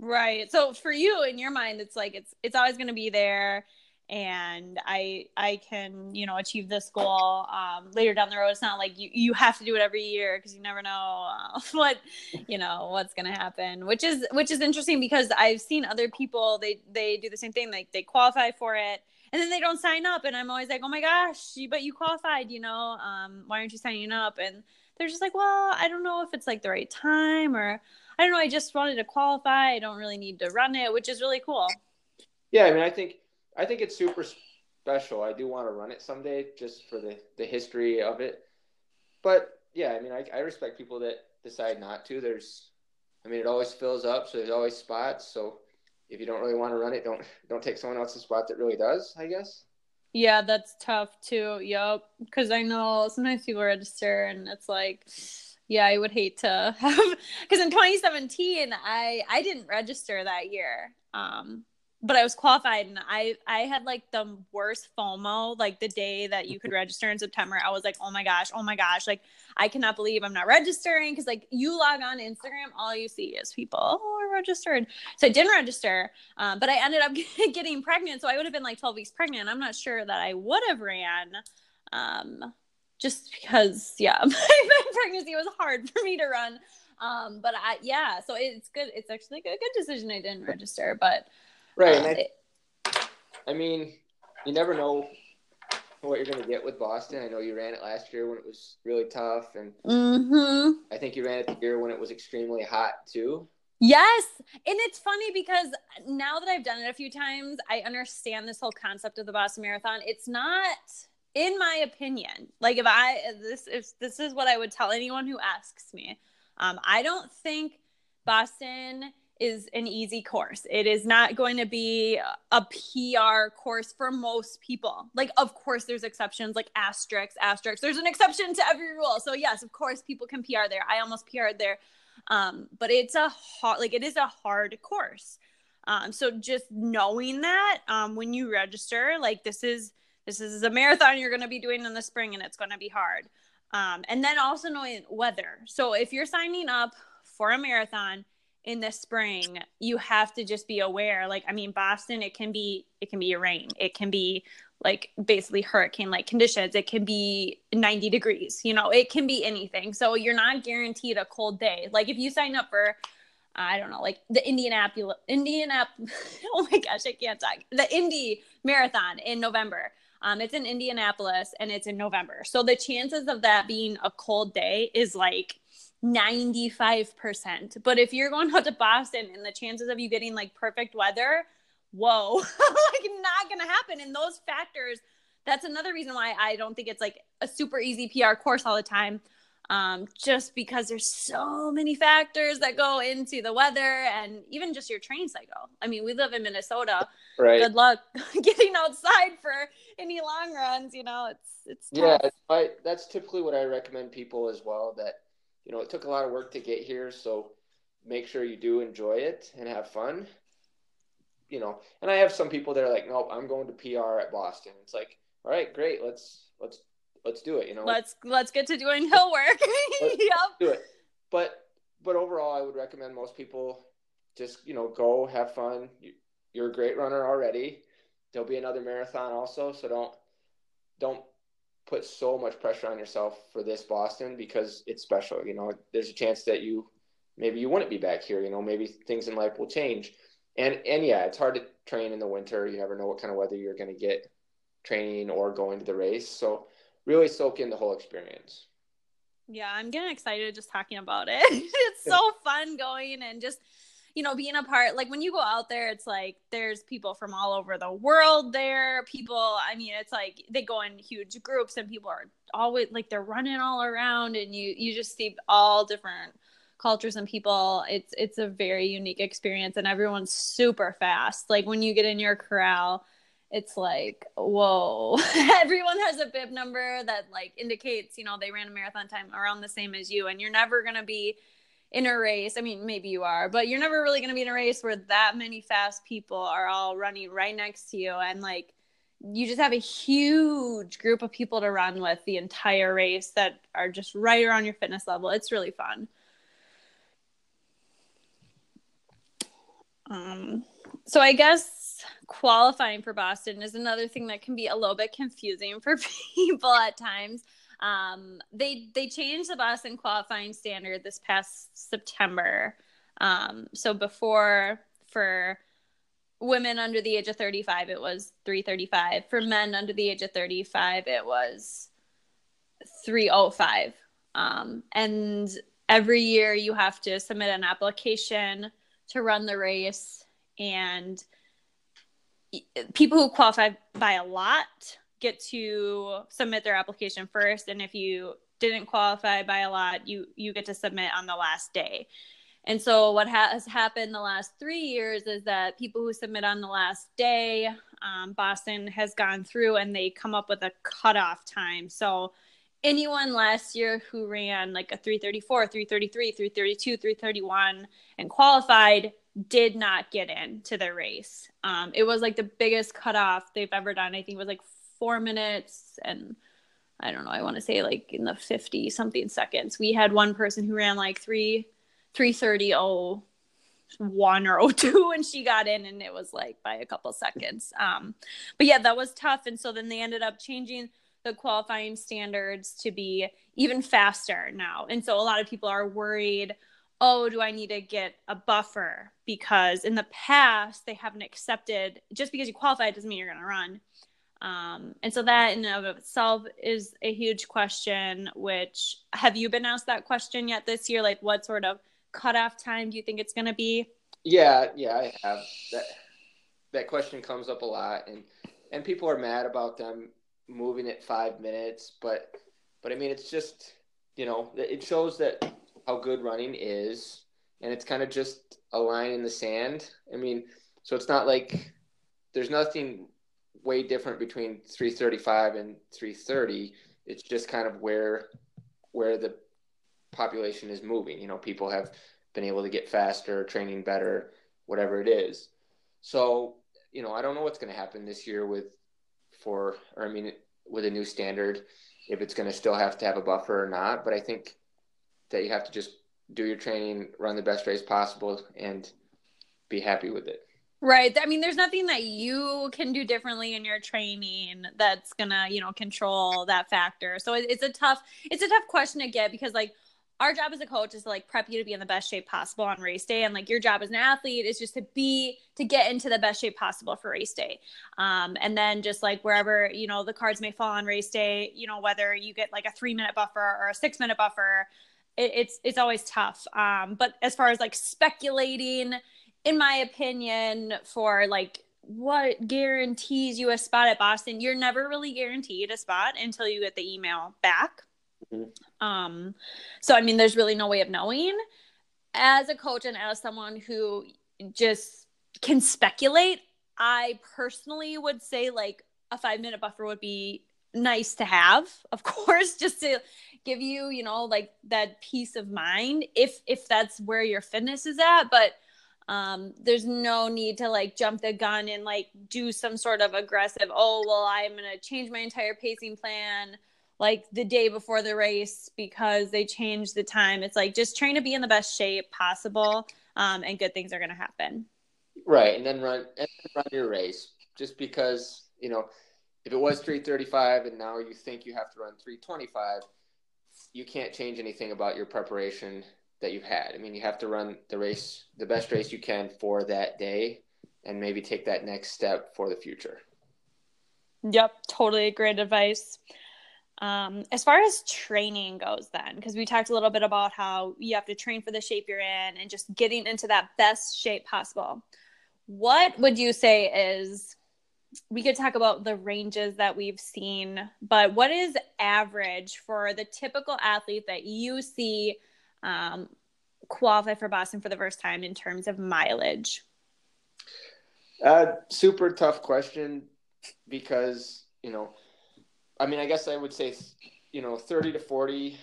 Right. So for you, in your mind, it's like, it's, it's always going to be there, and I, I can, you know, achieve this goal, um, later down the road. It's not like you, you have to do it every year, 'cause you never know uh, what, you know, what's going to happen, which is, which is interesting, because I've seen other people, they, they do the same thing. Like, they qualify for it, and then they don't sign up. And I'm always like, oh my gosh, you, but you qualified, you know, um, why aren't you signing up? And they're just like, well, I don't know if it's like the right time, or I don't know, I just wanted to qualify. I don't really need to run it, which is really cool. Yeah, I mean, I think I think it's super special. I do want to run it someday, just for the, the history of it. But, yeah, I mean, I, I respect people that decide not to. There's, I mean, it always fills up, so there's always spots. So if you don't really want to run it, don't don't take someone else's spot that really does, I guess. Yeah, that's tough, too. Yep, because I know sometimes people register, and it's like – yeah, I would hate to have, because in twenty seventeen, I, I didn't register that year, um, but I was qualified, and I, I had like the worst FOMO. Like, the day that you could register in September, I was like, oh my gosh, oh my gosh. Like, I cannot believe I'm not registering, because like, you log on to Instagram, all you see is people, oh, I registered. So I didn't register, um, but I ended up getting pregnant. So I would have been like twelve weeks pregnant. I'm not sure that I would have ran, um, just because, yeah, my pregnancy was hard for me to run. Um, but I, yeah, so it's good. It's actually a good, good decision I didn't register, but. Right. Uh, I, it, I mean, you never know what you're going to get with Boston. I know you ran it last year when it was really tough, and mm-hmm. I think you ran it the year when it was extremely hot too. Yes. And it's funny, because now that I've done it a few times, I understand this whole concept of the Boston Marathon. It's not, in my opinion, like if I, this, if this is what I would tell anyone who asks me, um, I don't think Boston is an easy course. It is not going to be a P R course for most people. Like, of course there's exceptions, like asterisks, asterisks, there's an exception to every rule. So yes, of course people can P R there. I almost P R'd there. Um, but it's a hard, like it is a hard course. Um, so just knowing that, um, when you register, like this is, This is a marathon you're going to be doing in the spring, and it's going to be hard. Um, and then also knowing weather. So if you're signing up for a marathon in the spring, you have to just be aware. Like, I mean, Boston, it can be, it can be rain. It can be like basically hurricane like conditions. It can be ninety degrees, you know, it can be anything. So you're not guaranteed a cold day. Like if you sign up for, I don't know, like the Indianapolis, Indianapolis, oh my gosh, I can't talk. The Indy Marathon in November. Um, it's in Indianapolis and it's in November. So the chances of that being a cold day is like ninety-five percent. But if you're going out to Boston and the chances of you getting like perfect weather, whoa, like not going to happen. And those factors, that's another reason why I don't think it's like a super easy P R course all the time. Um, just because there's so many factors that go into the weather and even just your training cycle. I mean, we live in Minnesota. Right. Good luck getting outside for any long runs. You know, it's it's tough. Yeah, I, that's typically what I recommend people as well. That, you know, it took a lot of work to get here, so make sure you do enjoy it and have fun. You know, and I have some people that are like, nope, I'm going to P R at Boston. It's like, all right, great, let's let's. Let's do it. You know, let's, let's get to doing hill work. Let's, yep. Let's do it. But, but overall, I would recommend most people just, you know, go have fun. You, you're a great runner already. There'll be another marathon also. So don't, don't put so much pressure on yourself for this Boston, because it's special. You know, there's a chance that you, maybe you wouldn't be back here, you know, maybe things in life will change. And, and yeah, it's hard to train in the winter. You never know what kind of weather you're going to get training or going to the race. So really soak in the whole experience. Yeah, I'm getting excited just talking about it. It's so fun going and just, you know, being a part. Like when you go out there, it's like there's people from all over the world there. People, I mean, it's like they go in huge groups and people are always like they're running all around, and you you just see all different cultures and people. It's it's a very unique experience, and everyone's super fast. Like when you get in your corral, it's like, whoa, everyone has a bib number that like indicates, you know, they ran a marathon time around the same as you. And you're never going to be in a race. I mean, maybe you are, but you're never really going to be in a race where that many fast people are all running right next to you. And like, you just have a huge group of people to run with the entire race that are just right around your fitness level. It's really fun. Um, so I guess, qualifying for Boston is another thing that can be a little bit confusing for people at times. Um, they they changed the Boston qualifying standard this past September. Um, so before, for women under the age of thirty-five, it was three thirty-five. For men under the age of thirty-five, it was three oh five. Um, and every year you have to submit an application to run the race, and people who qualify by a lot get to submit their application first. And if you didn't qualify by a lot, you, you get to submit on the last day. And so what has happened the last three years is that people who submit on the last day, um, Boston has gone through and they come up with a cutoff time. So anyone last year who ran like a three thirty-four, three thirty-three, three thirty-two, three thirty-one and qualified did not get into the race. Um, it was like the biggest cutoff they've ever done. I think it was like four minutes and I don't know, I want to say like in the fifty something seconds. We had one person who ran like three, three thirty oh one or oh two, and she got in, and it was like by a couple seconds. Um, but yeah, that was tough. And so then they ended up changing the qualifying standards to be even faster now. And so a lot of people are worried, oh, do I need to get a buffer? Because in the past, they haven't accepted, just because you qualify doesn't mean you're going to run. Um, and so that in and of itself is a huge question, which have you been asked that question yet this year? Like what sort of cutoff time do you think it's going to be? Yeah, yeah, I have. That that question comes up a lot, and, and people are mad about them moving it five minutes. But, but I mean, it's just, you know, it shows that how good running is, and it's kind of just a line in the sand. I mean, so it's not like there's nothing way different between three thirty-five and three thirty. It's just kind of where where the population is moving. You know, people have been able to get faster, training better, whatever it is. So, you know, I don't know what's going to happen this year with for or I mean with a new standard, if it's going to still have to have a buffer or not, but I think that you have to just do your training, run the best race possible, and be happy with it. Right. I mean, there's nothing that you can do differently in your training that's going to, you know, control that factor. So it's a tough, it's a tough question to get, because like our job as a coach is to like prep you to be in the best shape possible on race day. And like your job as an athlete is just to be, to get into the best shape possible for race day. Um, and then just like wherever, you know, the cards may fall on race day, you know, whether you get like a three minute buffer or a six minute buffer, it, it's, it's always tough. Um, but as far as like speculating, in my opinion, for like, what guarantees you a spot at Boston? You're never really guaranteed a spot until you get the email back. Mm-hmm. Um, so, I mean, there's really no way of knowing. As a coach and as someone who just can speculate, I personally would say like a five minute buffer would be nice to have, of course, just to give you, you know, like that peace of mind if, if that's where your fitness is at. But Um, there's no need to like jump the gun and like do some sort of aggressive, oh, well, I'm going to change my entire pacing plan like the day before the race because they changed the time. It's like just trying to be in the best shape possible. Um, and good things are going to happen. Right. And then run, and then run your race just because, you know, if it was three thirty-five and now you think you have to run three twenty-five, you can't change anything about your preparation that you've had. I mean, you have to run the race, the best race you can for that day, and maybe take that next step for the future. Yep. Totally great advice. Um, as far as training goes then, because we talked a little bit about how you have to train for the shape you're in and just getting into that best shape possible. What would you say is, we could talk about the ranges that we've seen, but what is average for the typical athlete that you see um, qualify for Boston for the first time in terms of mileage? Uh, super tough question because, you know, I mean, I guess I would say, you know, thirty to forty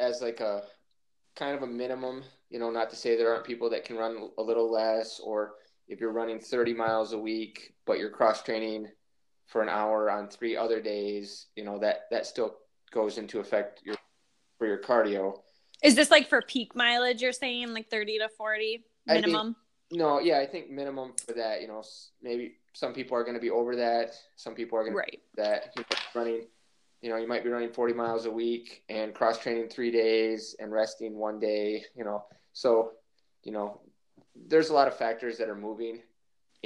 as like a kind of a minimum, you know, not to say there aren't people that can run a little less, or if you're running thirty miles a week, but you're cross training for an hour on three other days, you know, that, that still goes into effect your, for your cardio. Is this like for peak mileage you're saying, like thirty to forty minimum? I mean, no, yeah, I think minimum for that, you know, maybe some people are going to be over that. Some people are going right. to be that. You running, you know, you might be running forty miles a week and cross-training three days and resting one day, you know. So, you know, there's a lot of factors that are moving.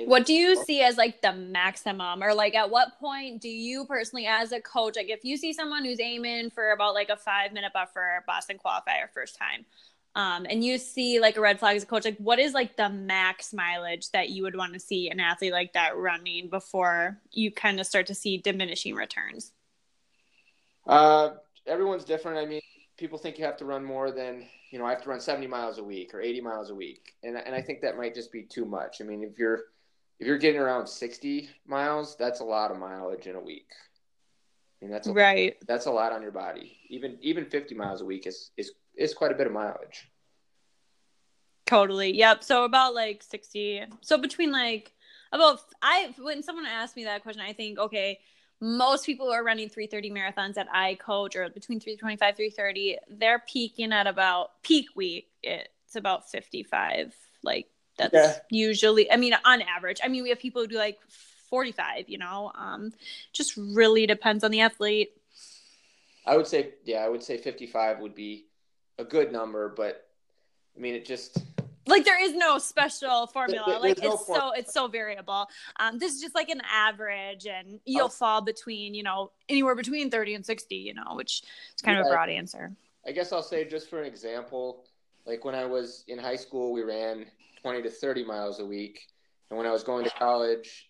What do you see as like the maximum, or like at what point do you personally as a coach, like if you see someone who's aiming for about like a five minute buffer Boston qualifier first time, um, and you see like a red flag as a coach, like what is like the max mileage that you would want to see an athlete like that running before you kind of start to see diminishing returns? Uh, everyone's different. I mean, people think you have to run more than, you know, I have to run seventy miles a week or eighty miles a week. And and I think that might just be too much. I mean, if you're, If you're getting around sixty miles, that's a lot of mileage in a week. I mean, that's a, right. That's a lot on your body. Even even fifty miles a week is is is quite a bit of mileage. Totally. Yep. So about like sixty. So between like about I when someone asked me that question, I think, okay, most people who are running three thirty marathons that I coach, or between three twenty-five, three thirty, they're peaking at about peak week. It's about fifty-five, like. That's yeah. usually, I mean, on average, I mean, we have people who do like forty-five, you know, um, just really depends on the athlete. I would say, yeah, I would say fifty-five would be a good number, but I mean, it just. Like there is no special formula. There, like no it's formula. so, it's so variable. Um, this is just like an average, and you'll oh. fall between, you know, anywhere between thirty and sixty, you know, which is kind yeah, of a broad I, answer. I guess I'll say just for an example, like when I was in high school, we ran twenty to thirty miles a week. And when I was going to college,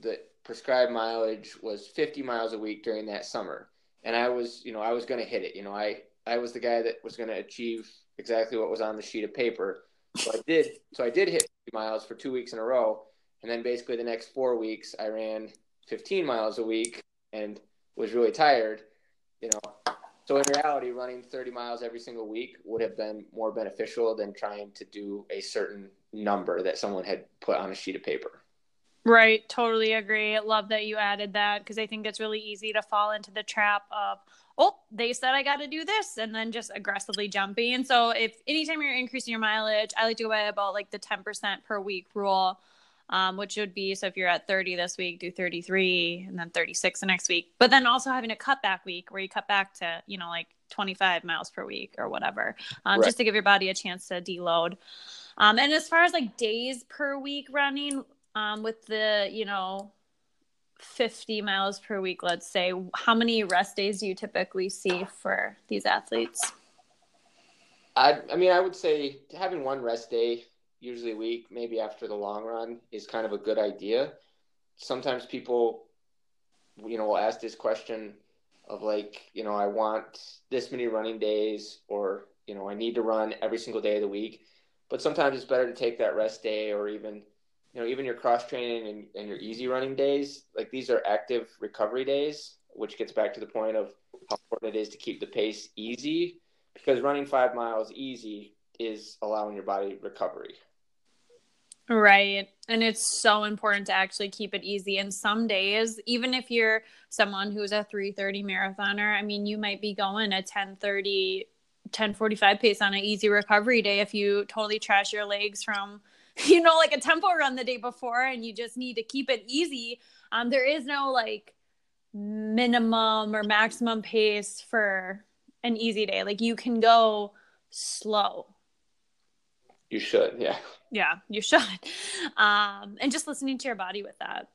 the prescribed mileage was fifty miles a week during that summer. And I was, you know, I was going to hit it. You know, I, I was the guy that was going to achieve exactly what was on the sheet of paper. So I did, so I did hit fifty miles for two weeks in a row. And then basically the next four weeks, I ran fifteen miles a week and was really tired, you know. So in reality, running thirty miles every single week would have been more beneficial than trying to do a certain number that someone had put on a sheet of paper. Right. Totally agree. I love that you added that, because I think it's really easy to fall into the trap of, oh, they said I got to do this, and then just aggressively jumping. And so if anytime you're increasing your mileage, I like to go by about like the ten percent per week rule, um, which would be, so if you're at thirty this week, do thirty-three and then thirty-six the next week, but then also having a cutback week where you cut back to, you know, like twenty-five miles per week or whatever, um, right. just to give your body a chance to deload. Um, and as far as like days per week running, um, with the, you know, fifty miles per week, let's say, how many rest days do you typically see for these athletes? I, I mean, I would say having one rest day, usually a week, maybe after the long run, is kind of a good idea. Sometimes people, you know, will ask this question of like, you know, I want this many running days, or, you know, I need to run every single day of the week. But sometimes it's better to take that rest day, or even, you know, even your cross training and, and your easy running days. Like, these are active recovery days, which gets back to the point of how important it is to keep the pace easy, because running five miles easy is allowing your body recovery. Right. And it's so important to actually keep it easy. And some days, even if you're someone who's a three thirty marathoner, I mean, you might be going a ten thirty, ten forty-five pace on an easy recovery day if you totally trash your legs from, you know, like a tempo run the day before, and you just need to keep it easy. Um, there is no like minimum or maximum pace for an easy day. Like, you can go slow. You should. Yeah. Yeah, you should. Um, and just listening to your body with that.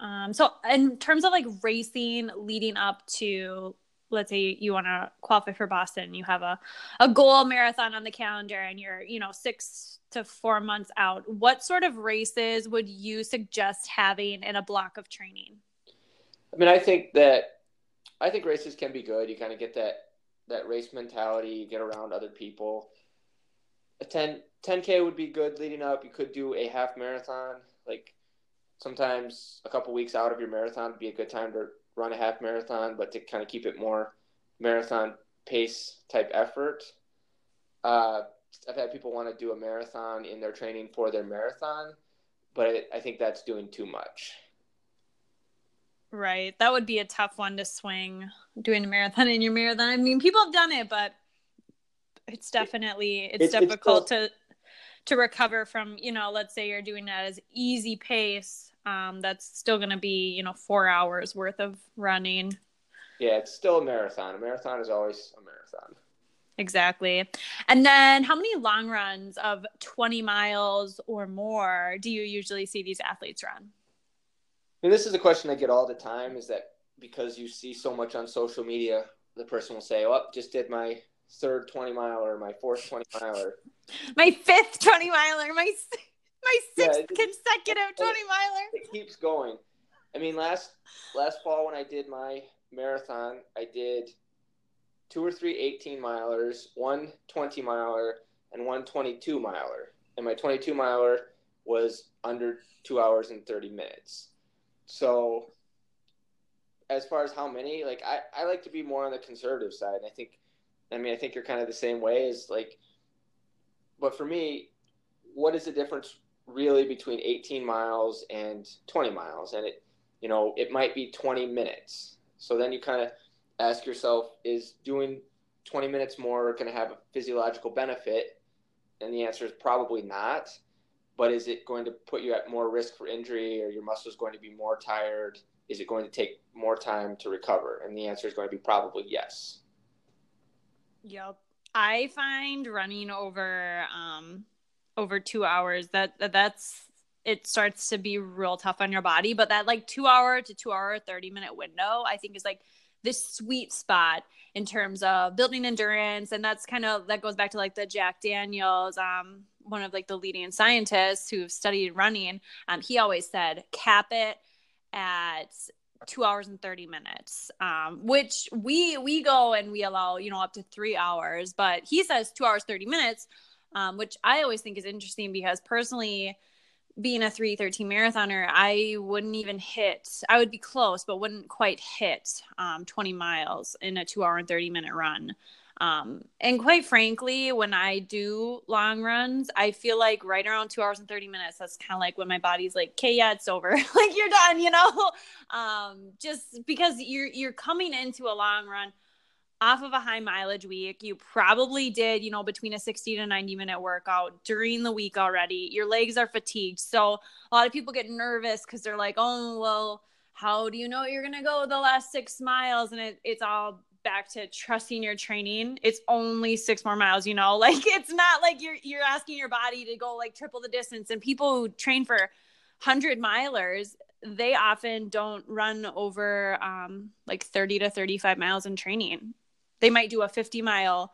Um, so in terms of like racing leading up to, let's say you want to qualify for Boston, you have a, a goal marathon on the calendar, and you're, you know, six to four months out, what sort of races would you suggest having in a block of training? I mean, I think that, I think races can be good. You kind of get that, that race mentality, you get around other people. A ten, ten K would be good leading up. You could do a half marathon. Like, sometimes a couple weeks out of your marathon would be a good time to run a half marathon, but to kind of keep it more marathon pace type effort. Uh, I've had people want to do a marathon in their training for their marathon, but I, I think that's doing too much. Right. That would be a tough one to swing, doing a marathon in your marathon. I mean, people have done it, but it's definitely, it's, it's difficult it's still, to to recover from, you know, let's say you're doing that as easy pace. Um, that's still going to be, you know, four hours worth of running. Yeah, it's still a marathon. A marathon is always a marathon. Exactly. And then how many long runs of twenty miles or more do you usually see these athletes run? And this is a question I get all the time, is that because you see so much on social media, the person will say, oh, just did my third twenty mile, or my fourth twenty miler, my fifth twenty miler, my my sixth yeah, consecutive twenty miler. It keeps going. I mean, last last fall when I did my marathon, I did two or three eighteen milers, one twenty miler, and one twenty-two miler. And my twenty-two miler was under two hours and thirty minutes. So as far as how many, like I, I like to be more on the conservative side. And I think I mean, I think you're kind of the same way, is like, but for me, what is the difference really between eighteen miles and twenty miles? And it, you know, it might be twenty minutes. So then you kind of ask yourself, is doing twenty minutes more going to have a physiological benefit? And the answer is probably not. But is it going to put you at more risk for injury, or your muscles going to be more tired? Is it going to take more time to recover? And the answer is going to be probably yes. Yep. I find running over, um, over two hours that, that that's, it starts to be real tough on your body, but that like two hour to two hour, thirty minute window, I think is like this sweet spot in terms of building endurance. And that's kind of, that goes back to like the Jack Daniels, um, one of like the leading scientists who've studied running. Um, he always said, cap it at two hours and thirty minutes, um, which we, we go and we allow, you know, up to three hours, but he says two hours, thirty minutes, um, which I always think is interesting, because personally being a three thirteen marathoner, I wouldn't even hit, I would be close, but wouldn't quite hit, um, twenty miles in a two hour and thirty minute run. Um, and quite frankly, when I do long runs, I feel like right around two hours and thirty minutes, that's kind of like when my body's like, okay, yeah, it's over. Like, you're done, you know, um, just because you're, you're coming into a long run off of a high mileage week. You probably did, you know, between a sixty to ninety minute workout during the week already. Your legs are fatigued. So a lot of people get nervous because they're like, oh, well, how do you know you're going to go the last six miles? And it, it's all back to trusting your training. It's only six more miles, you know, like it's not like you're, you're asking your body to go like triple the distance. And people who train for hundred milers, they often don't run over um, like thirty to thirty-five miles in training. They might do a fifty mile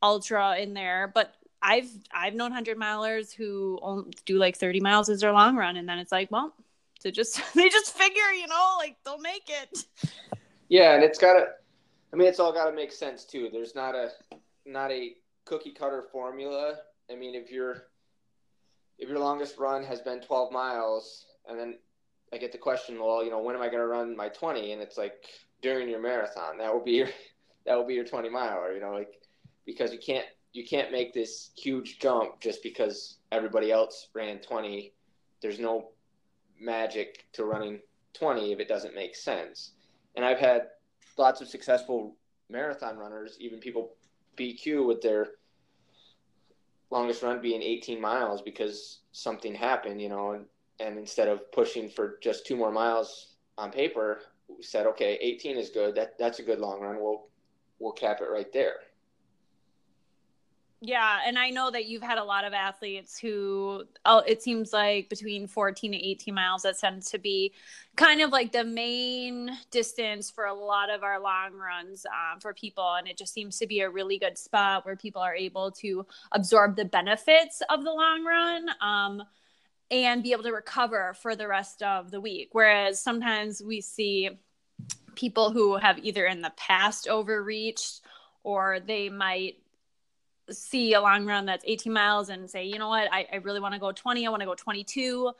ultra in there, but I've, I've known hundred milers who only do like thirty miles as their long run. And then it's like, well, so just, they just figure, you know, like they'll make it. Yeah. And it's gotta, I mean, it's all gotta make sense too. There's not a, not a cookie cutter formula. I mean, if you're, if your longest run has been twelve miles and then I get the question, well, you know, when am I going to run my twenty? And it's like during your marathon, that will be your, that will be your twenty miler, you know, like, because you can't, you can't make this huge jump just because everybody else ran twenty. There's no magic to running twenty if it doesn't make sense. And I've had lots of successful marathon runners, even people B Q with their longest run being eighteen miles because something happened, you know, and, and instead of pushing for just two more miles on paper, we said, okay, eighteen is good. That that's a good long run. We'll, we'll cap it right there. Yeah. And I know that you've had a lot of athletes who, oh, it seems like between fourteen and eighteen miles, that tends to be kind of like the main distance for a lot of our long runs um, for people. And it just seems to be a really good spot where people are able to absorb the benefits of the long run um, and be able to recover for the rest of the week. Whereas sometimes we see people who have either in the past overreached, or they might see a long run that's eighteen miles and say, you know what, I, I really want to go twenty. I want to go twenty-two.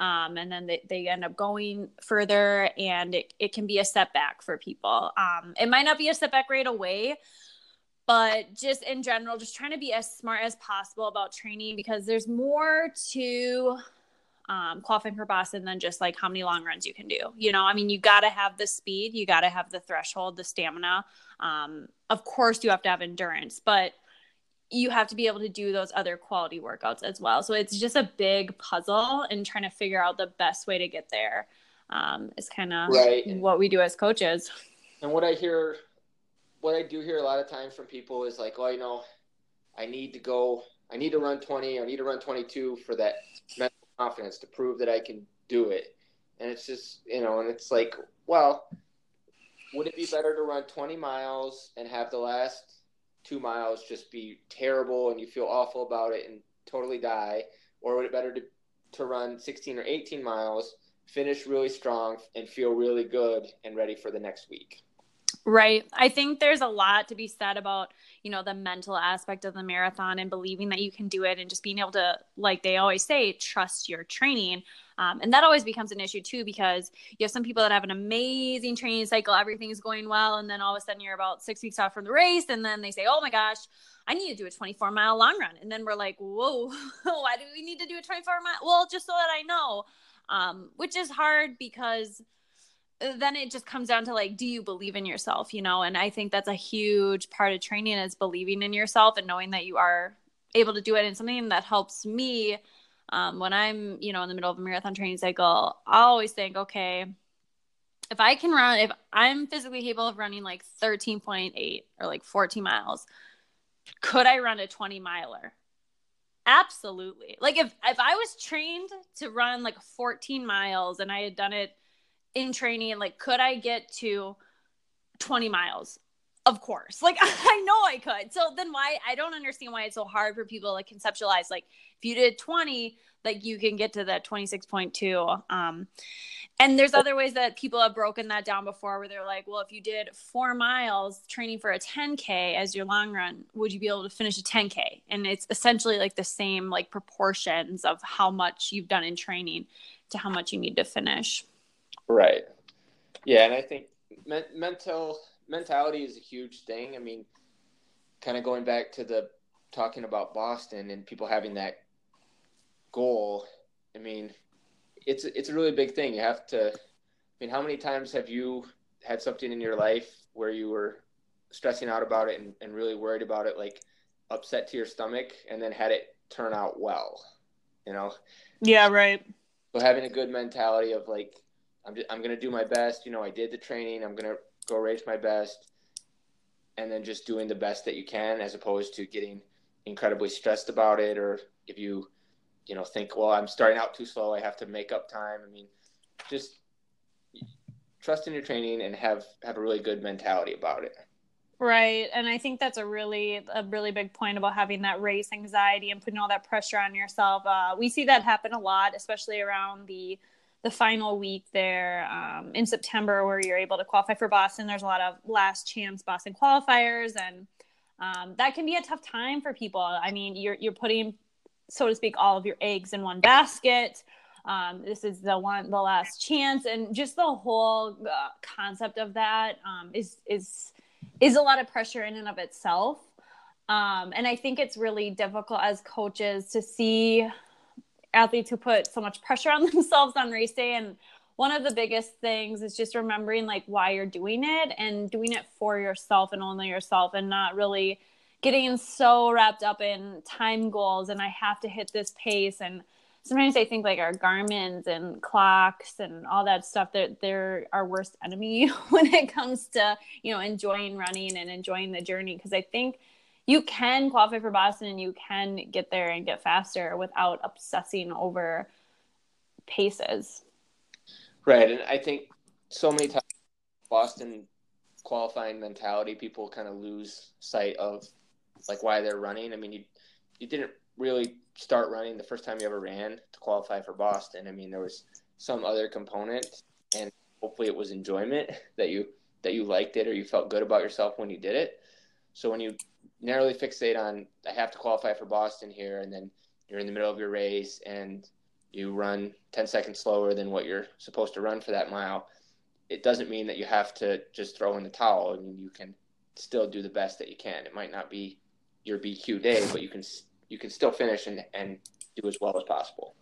Um, and then they, they end up going further, and it, it can be a setback for people. Um, it might not be a setback right away, but just in general, just trying to be as smart as possible about training, because there's more to um, qualifying for Boston than just like how many long runs you can do. You know, I mean, you got to have the speed, you got to have the threshold, the stamina. Um, of course you have to have endurance, but you have to be able to do those other quality workouts as well. So it's just a big puzzle, and trying to figure out the best way to get there um, is kind of right. What we do as coaches. And what I hear, what I do hear a lot of times from people is like, oh, you know, I need to go, I need to run twenty, I need to run twenty-two for that mental confidence to prove that I can do it. And it's just, you know, and it's like, well, would it be better to run twenty miles and have the last two miles just be terrible and you feel awful about it and totally die? Or would it better to, to run sixteen or eighteen miles, finish really strong and feel really good and ready for the next week? Right. I think there's a lot to be said about, you know, the mental aspect of the marathon and believing that you can do it, and just being able to, like they always say, trust your training. Um, and that always becomes an issue too, because you have some people that have an amazing training cycle, everything is going well, and then all of a sudden you're about six weeks out from the race, and then they say, oh my gosh, I need to do a twenty-four mile long run. And then we're like, whoa, why do we need to do a twenty-four mile? Well, just so that I know, um, which is hard, because then it just comes down to like, do you believe in yourself, you know? And I think that's a huge part of training, is believing in yourself and knowing that you are able to do it. And something that helps me um, when I'm, you know, in the middle of a marathon training cycle, I always think, okay, if I can run, if I'm physically capable of running like thirteen point eight or like fourteen miles, could I run a twenty miler? Absolutely. Like if, if I was trained to run like fourteen miles and I had done it in training, like, could I get to twenty miles? Of course. Like, I know I could. So then why, I don't understand why it's so hard for people to like conceptualize, like if you did twenty, like you can get to that twenty-six point two. Um, and there's other ways that people have broken that down before, where they're like, well, if you did four miles training for a ten K as your long run, would you be able to finish a ten K? And it's essentially like the same, like proportions of how much you've done in training to how much you need to finish. Right. Yeah. And I think men- mental mentality is a huge thing. I mean, kind of going back to the talking about Boston and people having that goal. I mean, it's, it's a really big thing. You have to, I mean, how many times have you had something in your life where you were stressing out about it and, and really worried about it, like upset to your stomach, and then had it turn out well, you know? Yeah. Right. So having a good mentality of like, I'm just, I'm going to do my best. You know, I did the training. I'm going to go race my best. and then just doing the best that you can, as opposed to getting incredibly stressed about it. Or if you, you know, think, well, I'm starting out too slow, I have to make up time. I mean, just trust in your training and have, have a really good mentality about it. Right. And I think that's a really, a really big point about having that race anxiety and putting all that pressure on yourself. Uh, we see that happen a lot, especially around the, the final week there um, in September, where you're able to qualify for Boston. There's a lot of last chance Boston qualifiers, and um, that can be a tough time for people. I mean, you're, you're putting, so to speak, all of your eggs in one basket. Um, this is the one, the last chance. And just the whole uh, concept of that um, is, is, is a lot of pressure in and of itself. Um, and I think it's really difficult as coaches to see athletes who put so much pressure on themselves on race day. And one of the biggest things is just remembering like why you're doing it, and doing it for yourself and only yourself, and not really getting so wrapped up in time goals and I have to hit this pace. And sometimes I think like our Garmin's and clocks and all that stuff, they're, they're our worst enemy when it comes to, you know, enjoying running and enjoying the journey. Because I think you can qualify for Boston and you can get there and get faster without obsessing over paces. Right. And I think so many times Boston qualifying mentality, people kind of lose sight of like why they're running. I mean, you, you didn't really start running the first time you ever ran to qualify for Boston. I mean, there was some other component, and hopefully it was enjoyment, that you, that you liked it or you felt good about yourself when you did it. So when you narrowly fixate on, I have to qualify for Boston here, and then you're in the middle of your race and you run ten seconds slower than what you're supposed to run for that mile, it doesn't mean that you have to just throw in the towel. I mean, you can still do the best that you can. It might not be your B Q day, but you can you can still finish and, and do as well as possible.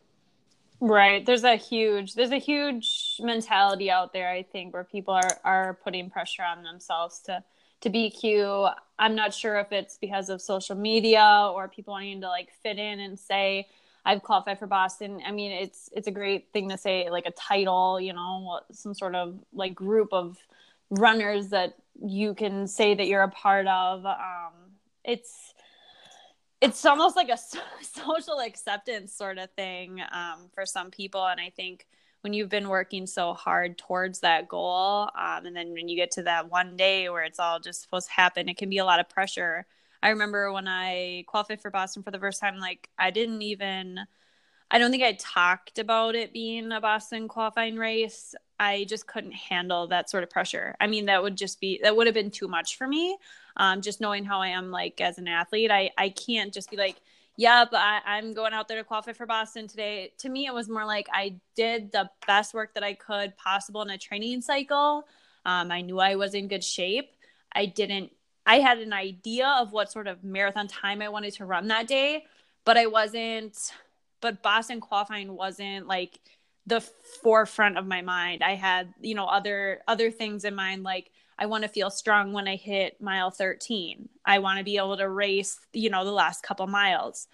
Right. There's a huge, there's a huge mentality out there, I think, where people are, are putting pressure on themselves to, to B Q. I'm not sure if it's because of social media or people wanting to like fit in and say, I've qualified for Boston. I mean, it's, it's a great thing to say, like a title, you know, some sort of like group of runners that you can say that you're a part of. Um, it's, It's almost like a social acceptance sort of thing um, for some people. And I think when you've been working so hard towards that goal, um, and then when you get to that one day where it's all just supposed to happen, it can be a lot of pressure. I remember when I qualified for Boston for the first time, like I didn't even, I don't think I talked about it being a Boston qualifying race. I just couldn't handle that sort of pressure. I mean, that would just be, that would have been too much for me. Um, just knowing how I am like as an athlete, I, I can't just be like, yeah, but I, I'm going out there to qualify for Boston today. To me, it was more like I did the best work that I could possible in a training cycle. Um, I knew I was in good shape. I didn't, I had an idea of what sort of marathon time I wanted to run that day, but I wasn't, but Boston qualifying wasn't like the forefront of my mind. I had, you know, other, other things in mind, like, I want to feel strong when I hit mile thirteen. I want to be able to race, you know, the last couple miles.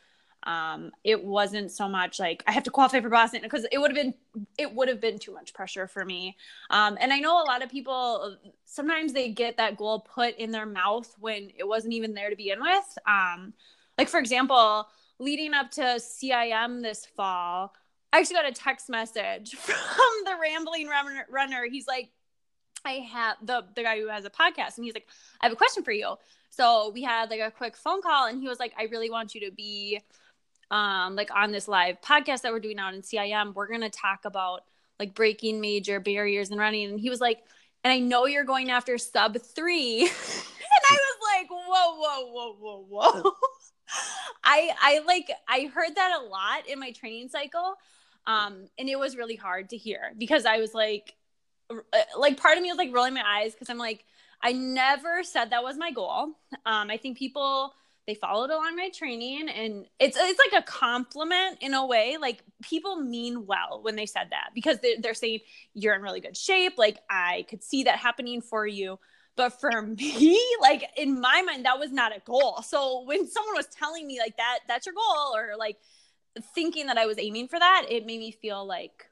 Um, it wasn't so much like I have to qualify for Boston, because it would have been, it would have been too much pressure for me. Um, and I know a lot of people, sometimes they get that goal put in their mouth when it wasn't even there to begin with. Um, like for example, leading up to C I M this fall, I actually got a text message from the rambling runner. He's like, I have the, the guy who has a podcast, and he's like, I have a question for you. So we had like a quick phone call, and he was like, I really want you to be um, like on this live podcast that we're doing out in C I M. We're going to talk about like breaking major barriers in running. And he was like, and I know you're going after sub three. And I was like, whoa, whoa, whoa, whoa, whoa. I, I like, I heard that a lot in my training cycle. Um, and it was really hard to hear, because I was like, like part of me was like rolling my eyes, because I'm like, I never said that was my goal. Um, I think people, they followed along my training, and it's it's like a compliment in a way. Like people mean well when they said that, because they're, they're saying you're in really good shape. Like I could see that happening for you. But for me, like in my mind, that was not a goal. So when someone was telling me like that, that's your goal, or like thinking that I was aiming for that, it made me feel like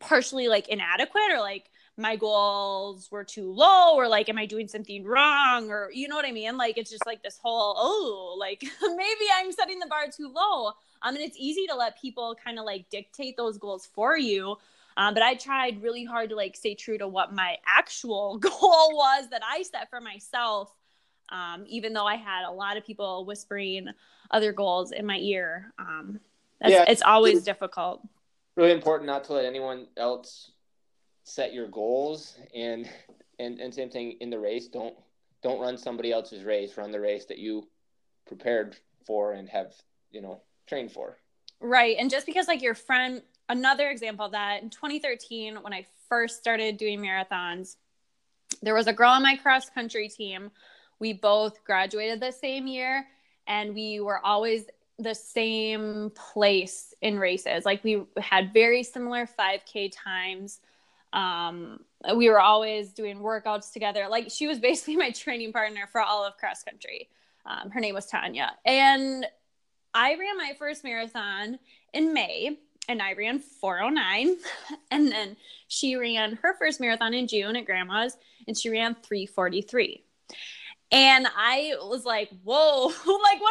partially like inadequate, or like my goals were too low, or like, am I doing something wrong? Or, you know what I mean? Like, it's just like this whole, oh, like maybe I'm setting the bar too low. Um, and it's easy to let people kind of like dictate those goals for you. Um, but I tried really hard to like stay true to what my actual goal was that I set for myself. Um, even though I had a lot of people whispering other goals in my ear. Um, that's, yeah, it's always it's difficult. Really important not to let anyone else set your goals, and, and, and same thing in the race. Don't, don't run somebody else's race, run the race that you prepared for and have, you know, trained for. Right. And just because like your friend, another example of that, in twenty thirteen, when I first started doing marathons, there was a girl on my cross country team. We both graduated the same year, and we were always the same place in races. Like we had very similar five K times. Um, we were always doing workouts together. Like she was basically my training partner for all of cross country. Um, her name was Tanya. And I ran my first marathon in May, and I ran four oh nine. And then she ran her first marathon in June at Grandma's, and she ran three forty-three. And I was like, whoa, like, what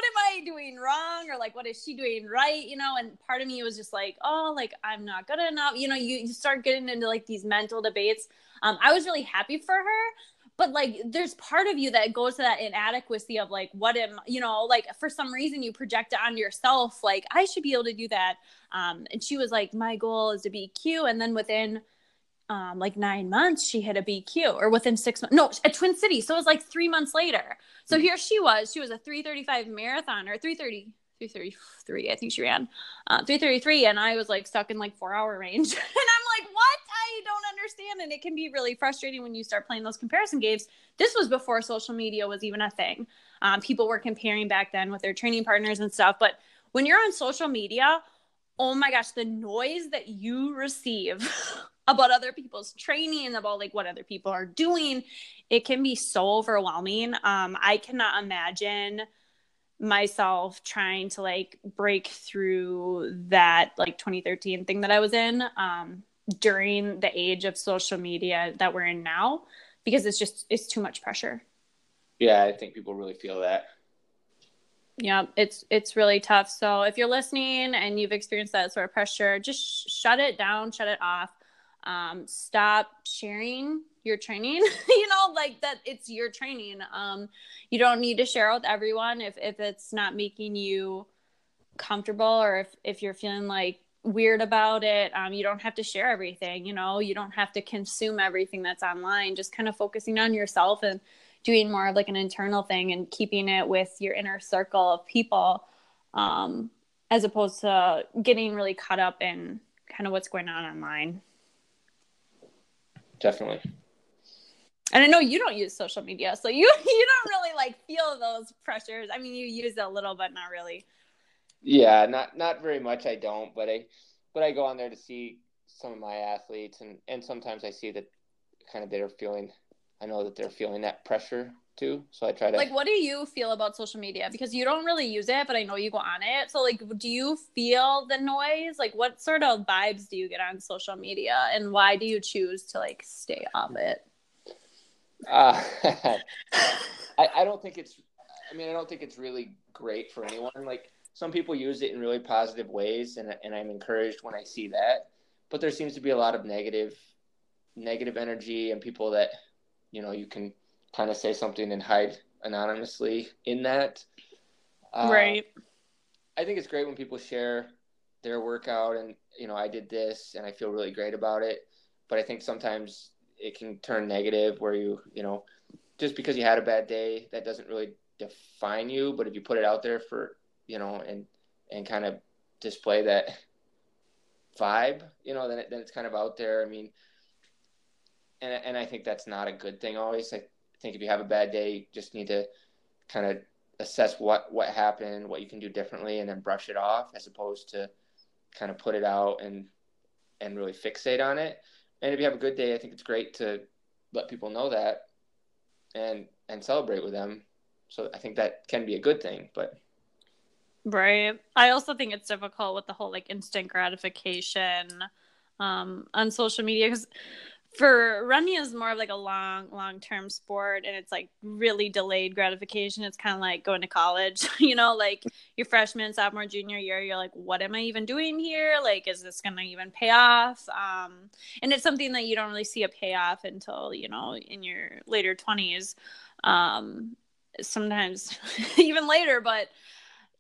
am I doing wrong? Or like, what is she doing right? You know, and part of me was just like, oh, like, I'm not good enough. You know, you, you start getting into like these mental debates. Um, I was really happy for her, but like, there's part of you that goes to that inadequacy of like, what am, you know, like for some reason you project it on yourself. Like I should be able to do that. Um, and she was like, my goal is to be cute. And then within Um, like nine months, she hit a B Q, or within six months, no, at Twin Cities. So it was like three months later. So here she was, she was a three thirty-five marathon, or three thirty, three thirty-three, I think she ran, uh, three thirty-three. And I was like stuck in like four hour range. And I'm like, what? I don't understand. And it can be really frustrating when you start playing those comparison games. This was before social media was even a thing. Um, people were comparing back then with their training partners and stuff. But when you're on social media, oh my gosh, the noise that you receive about other people's training, about like what other people are doing, it can be so overwhelming. Um, I cannot imagine myself trying to like break through that like twenty thirteen thing that I was in um, during the age of social media that we're in now, because it's just, it's too much pressure. Yeah. I think people really feel that. Yeah, it's it's really tough. So if you're listening and you've experienced that sort of pressure, just sh- shut it down, shut it off. Um, stop sharing your training, you know, like that it's your training. Um, you don't need to share with everyone if, if it's not making you comfortable, or if, if you're feeling like weird about it. Um, you don't have to share everything, you know, you don't have to consume everything that's online, just kind of focusing on yourself and doing more of like an internal thing and keeping it with your inner circle of people, um, as opposed to getting really caught up in kind of what's going on online. Definitely. And I know you don't use social media, so you, you don't really like feel those pressures. I mean, you use it a little, but not really. Yeah, not, not very much. I don't, but I, but I go on there to see some of my athletes, and, and sometimes I see that kind of they're feeling, I know that they're feeling that pressure too. So I try to like, what do you feel about social media? Because you don't really use it, but I know you go on it. So like, do you feel the noise? Like what sort of vibes do you get on social media, and why do you choose to like stay off it? Uh, I, I don't think it's, I mean, I don't think it's really great for anyone. Like some people use it in really positive ways, and and I'm encouraged when I see that, but there seems to be a lot of negative, negative energy, and people that, you know, you can kind of say something and hide anonymously in that. Uh, right. I think it's great when people share their workout and, you know, I did this and I feel really great about it. But I think sometimes it can turn negative where you, you know, just because you had a bad day, that doesn't really define you. But if you put it out there for, you know, and, and kind of display that vibe, you know, then, it, then it's kind of out there. I mean, and, and I think that's not a good thing always. Like, I think if you have a bad day, you just need to kind of assess what, what happened, what you can do differently, and then brush it off, as opposed to kind of put it out and, and really fixate on it. And if you have a good day, I think it's great to let people know that and, and celebrate with them. So I think that can be a good thing, but. Right. I also think it's difficult with the whole like instant gratification um, on social media, because for running is more of like a long, long-term sport, and it's like really delayed gratification. It's kind of like going to college, you know, like your freshman, sophomore, junior year, you're like, what am I even doing here? Like, is this going to even pay off? Um, and it's something that you don't really see a payoff until, you know, in your later twenties, um, sometimes even later, but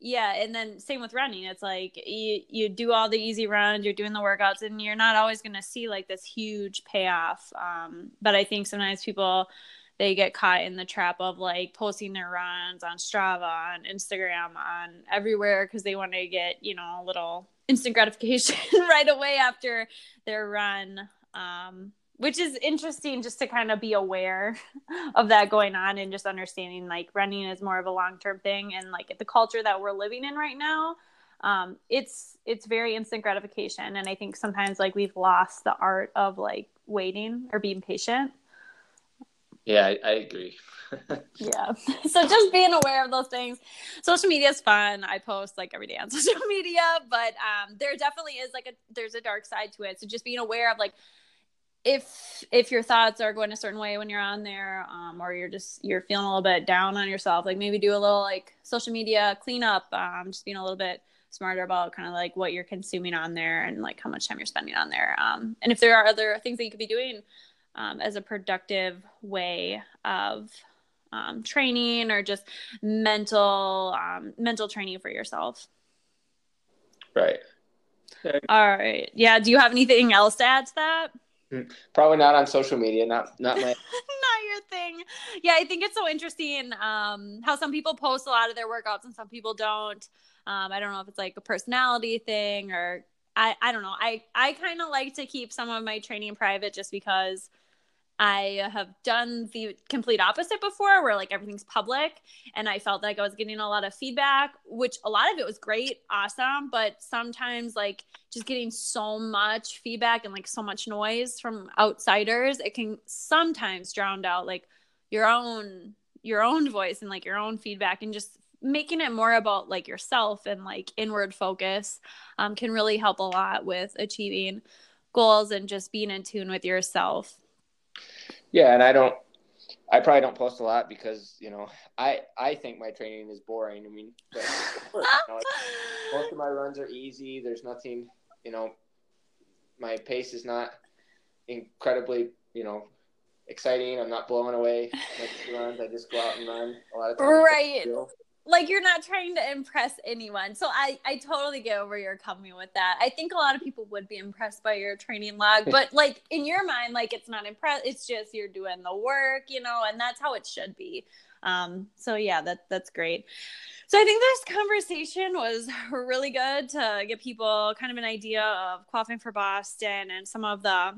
yeah. And then same with running. It's like you, you do all the easy runs, you're doing the workouts, and you're not always going to see like this huge payoff. Um, but I think sometimes people, they get caught in the trap of like posting their runs on Strava, on Instagram, on everywhere, because they want to get, you know, a little instant gratification right away after their run. Um, which is interesting, just to kind of be aware of that going on, and just understanding like running is more of a long-term thing. And like the culture that we're living in right now, um, it's, it's very instant gratification. And I think sometimes like we've lost the art of like waiting or being patient. Yeah, I, I agree. Yeah. So just being aware of those things. Social media is fun. I post like every day on social media, but um, there definitely is like a, there's a dark side to it. So just being aware of like, if if your thoughts are going a certain way when you're on there, um, or you're just you're feeling a little bit down on yourself, like maybe do a little like social media cleanup, um, just being a little bit smarter about kind of like what you're consuming on there and like how much time you're spending on there. Um, and if there are other things that you could be doing um, as a productive way of um, training, or just mental um, mental training for yourself. Right. Okay. All right. Yeah. Do you have anything else to add to that? Probably not on social media, not not my not your thing. Yeah, I think it's so interesting um how some people post a lot of their workouts and some people don't. Um I don't know if it's like a personality thing, or I I don't know. I I kind of like to keep some of my training private, just because I have done the complete opposite before, where like everything's public, and I felt like I was getting a lot of feedback, which a lot of it was great, awesome, but sometimes like just getting so much feedback and like so much noise from outsiders, it can sometimes drown out like your own your own voice and like your own feedback, and just making it more about like yourself and like inward focus um, can really help a lot with achieving goals and just being in tune with yourself. Yeah, and I don't, I probably don't post a lot because, you know, I, I think my training is boring. I mean, but of course, you know, most of my runs are easy. There's nothing, you know, my pace is not incredibly, you know, exciting. I'm not blowing away my runs. I just go out and run a lot of times. Right. Like, you're not trying to impress anyone. So I, I totally get where you're coming with that. I think a lot of people would be impressed by your training log, but like in your mind, like it's not impress. It's just, you're doing the work, you know, and that's how it should be. Um, so yeah, that that's great. So I think this conversation was really good to get people kind of an idea of qualifying for Boston and some of the,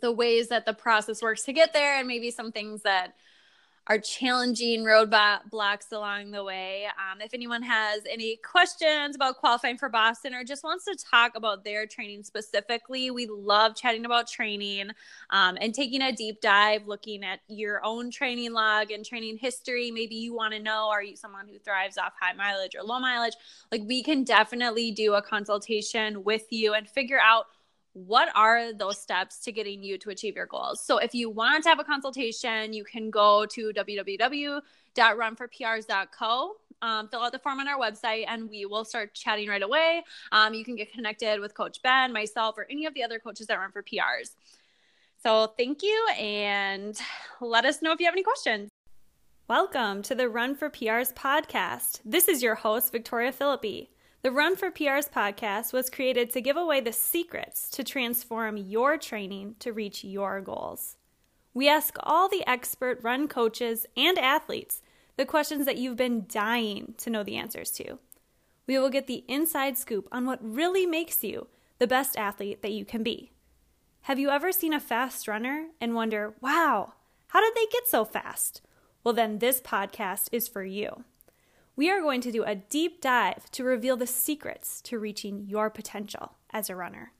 the ways that the process works to get there, and maybe some things that are challenging roadblocks along the way. Um, if anyone has any questions about qualifying for Boston, or just wants to talk about their training specifically, we love chatting about training um, and taking a deep dive, looking at your own training log and training history. Maybe you want to know, are you someone who thrives off high mileage or low mileage? Like, we can definitely do a consultation with you and figure out what are those steps to getting you to achieve your goals. So if you want to have a consultation, you can go to w w w dot run for p r s dot co, um, fill out the form on our website, and we will start chatting right away. Um, you can get connected with Coach Ben, myself, or any of the other coaches that Run for P Rs. So thank you, and let us know if you have any questions. Welcome to the Run for P Rs podcast. This is your host, Victoria Phillippi. The Run for P Rs podcast was created to give away the secrets to transform your training to reach your goals. We ask all the expert run coaches and athletes the questions that you've been dying to know the answers to. We will get the inside scoop on what really makes you the best athlete that you can be. Have you ever seen a fast runner and wonder, wow, how did they get so fast? Well, then this podcast is for you. We are going to do a deep dive to reveal the secrets to reaching your potential as a runner.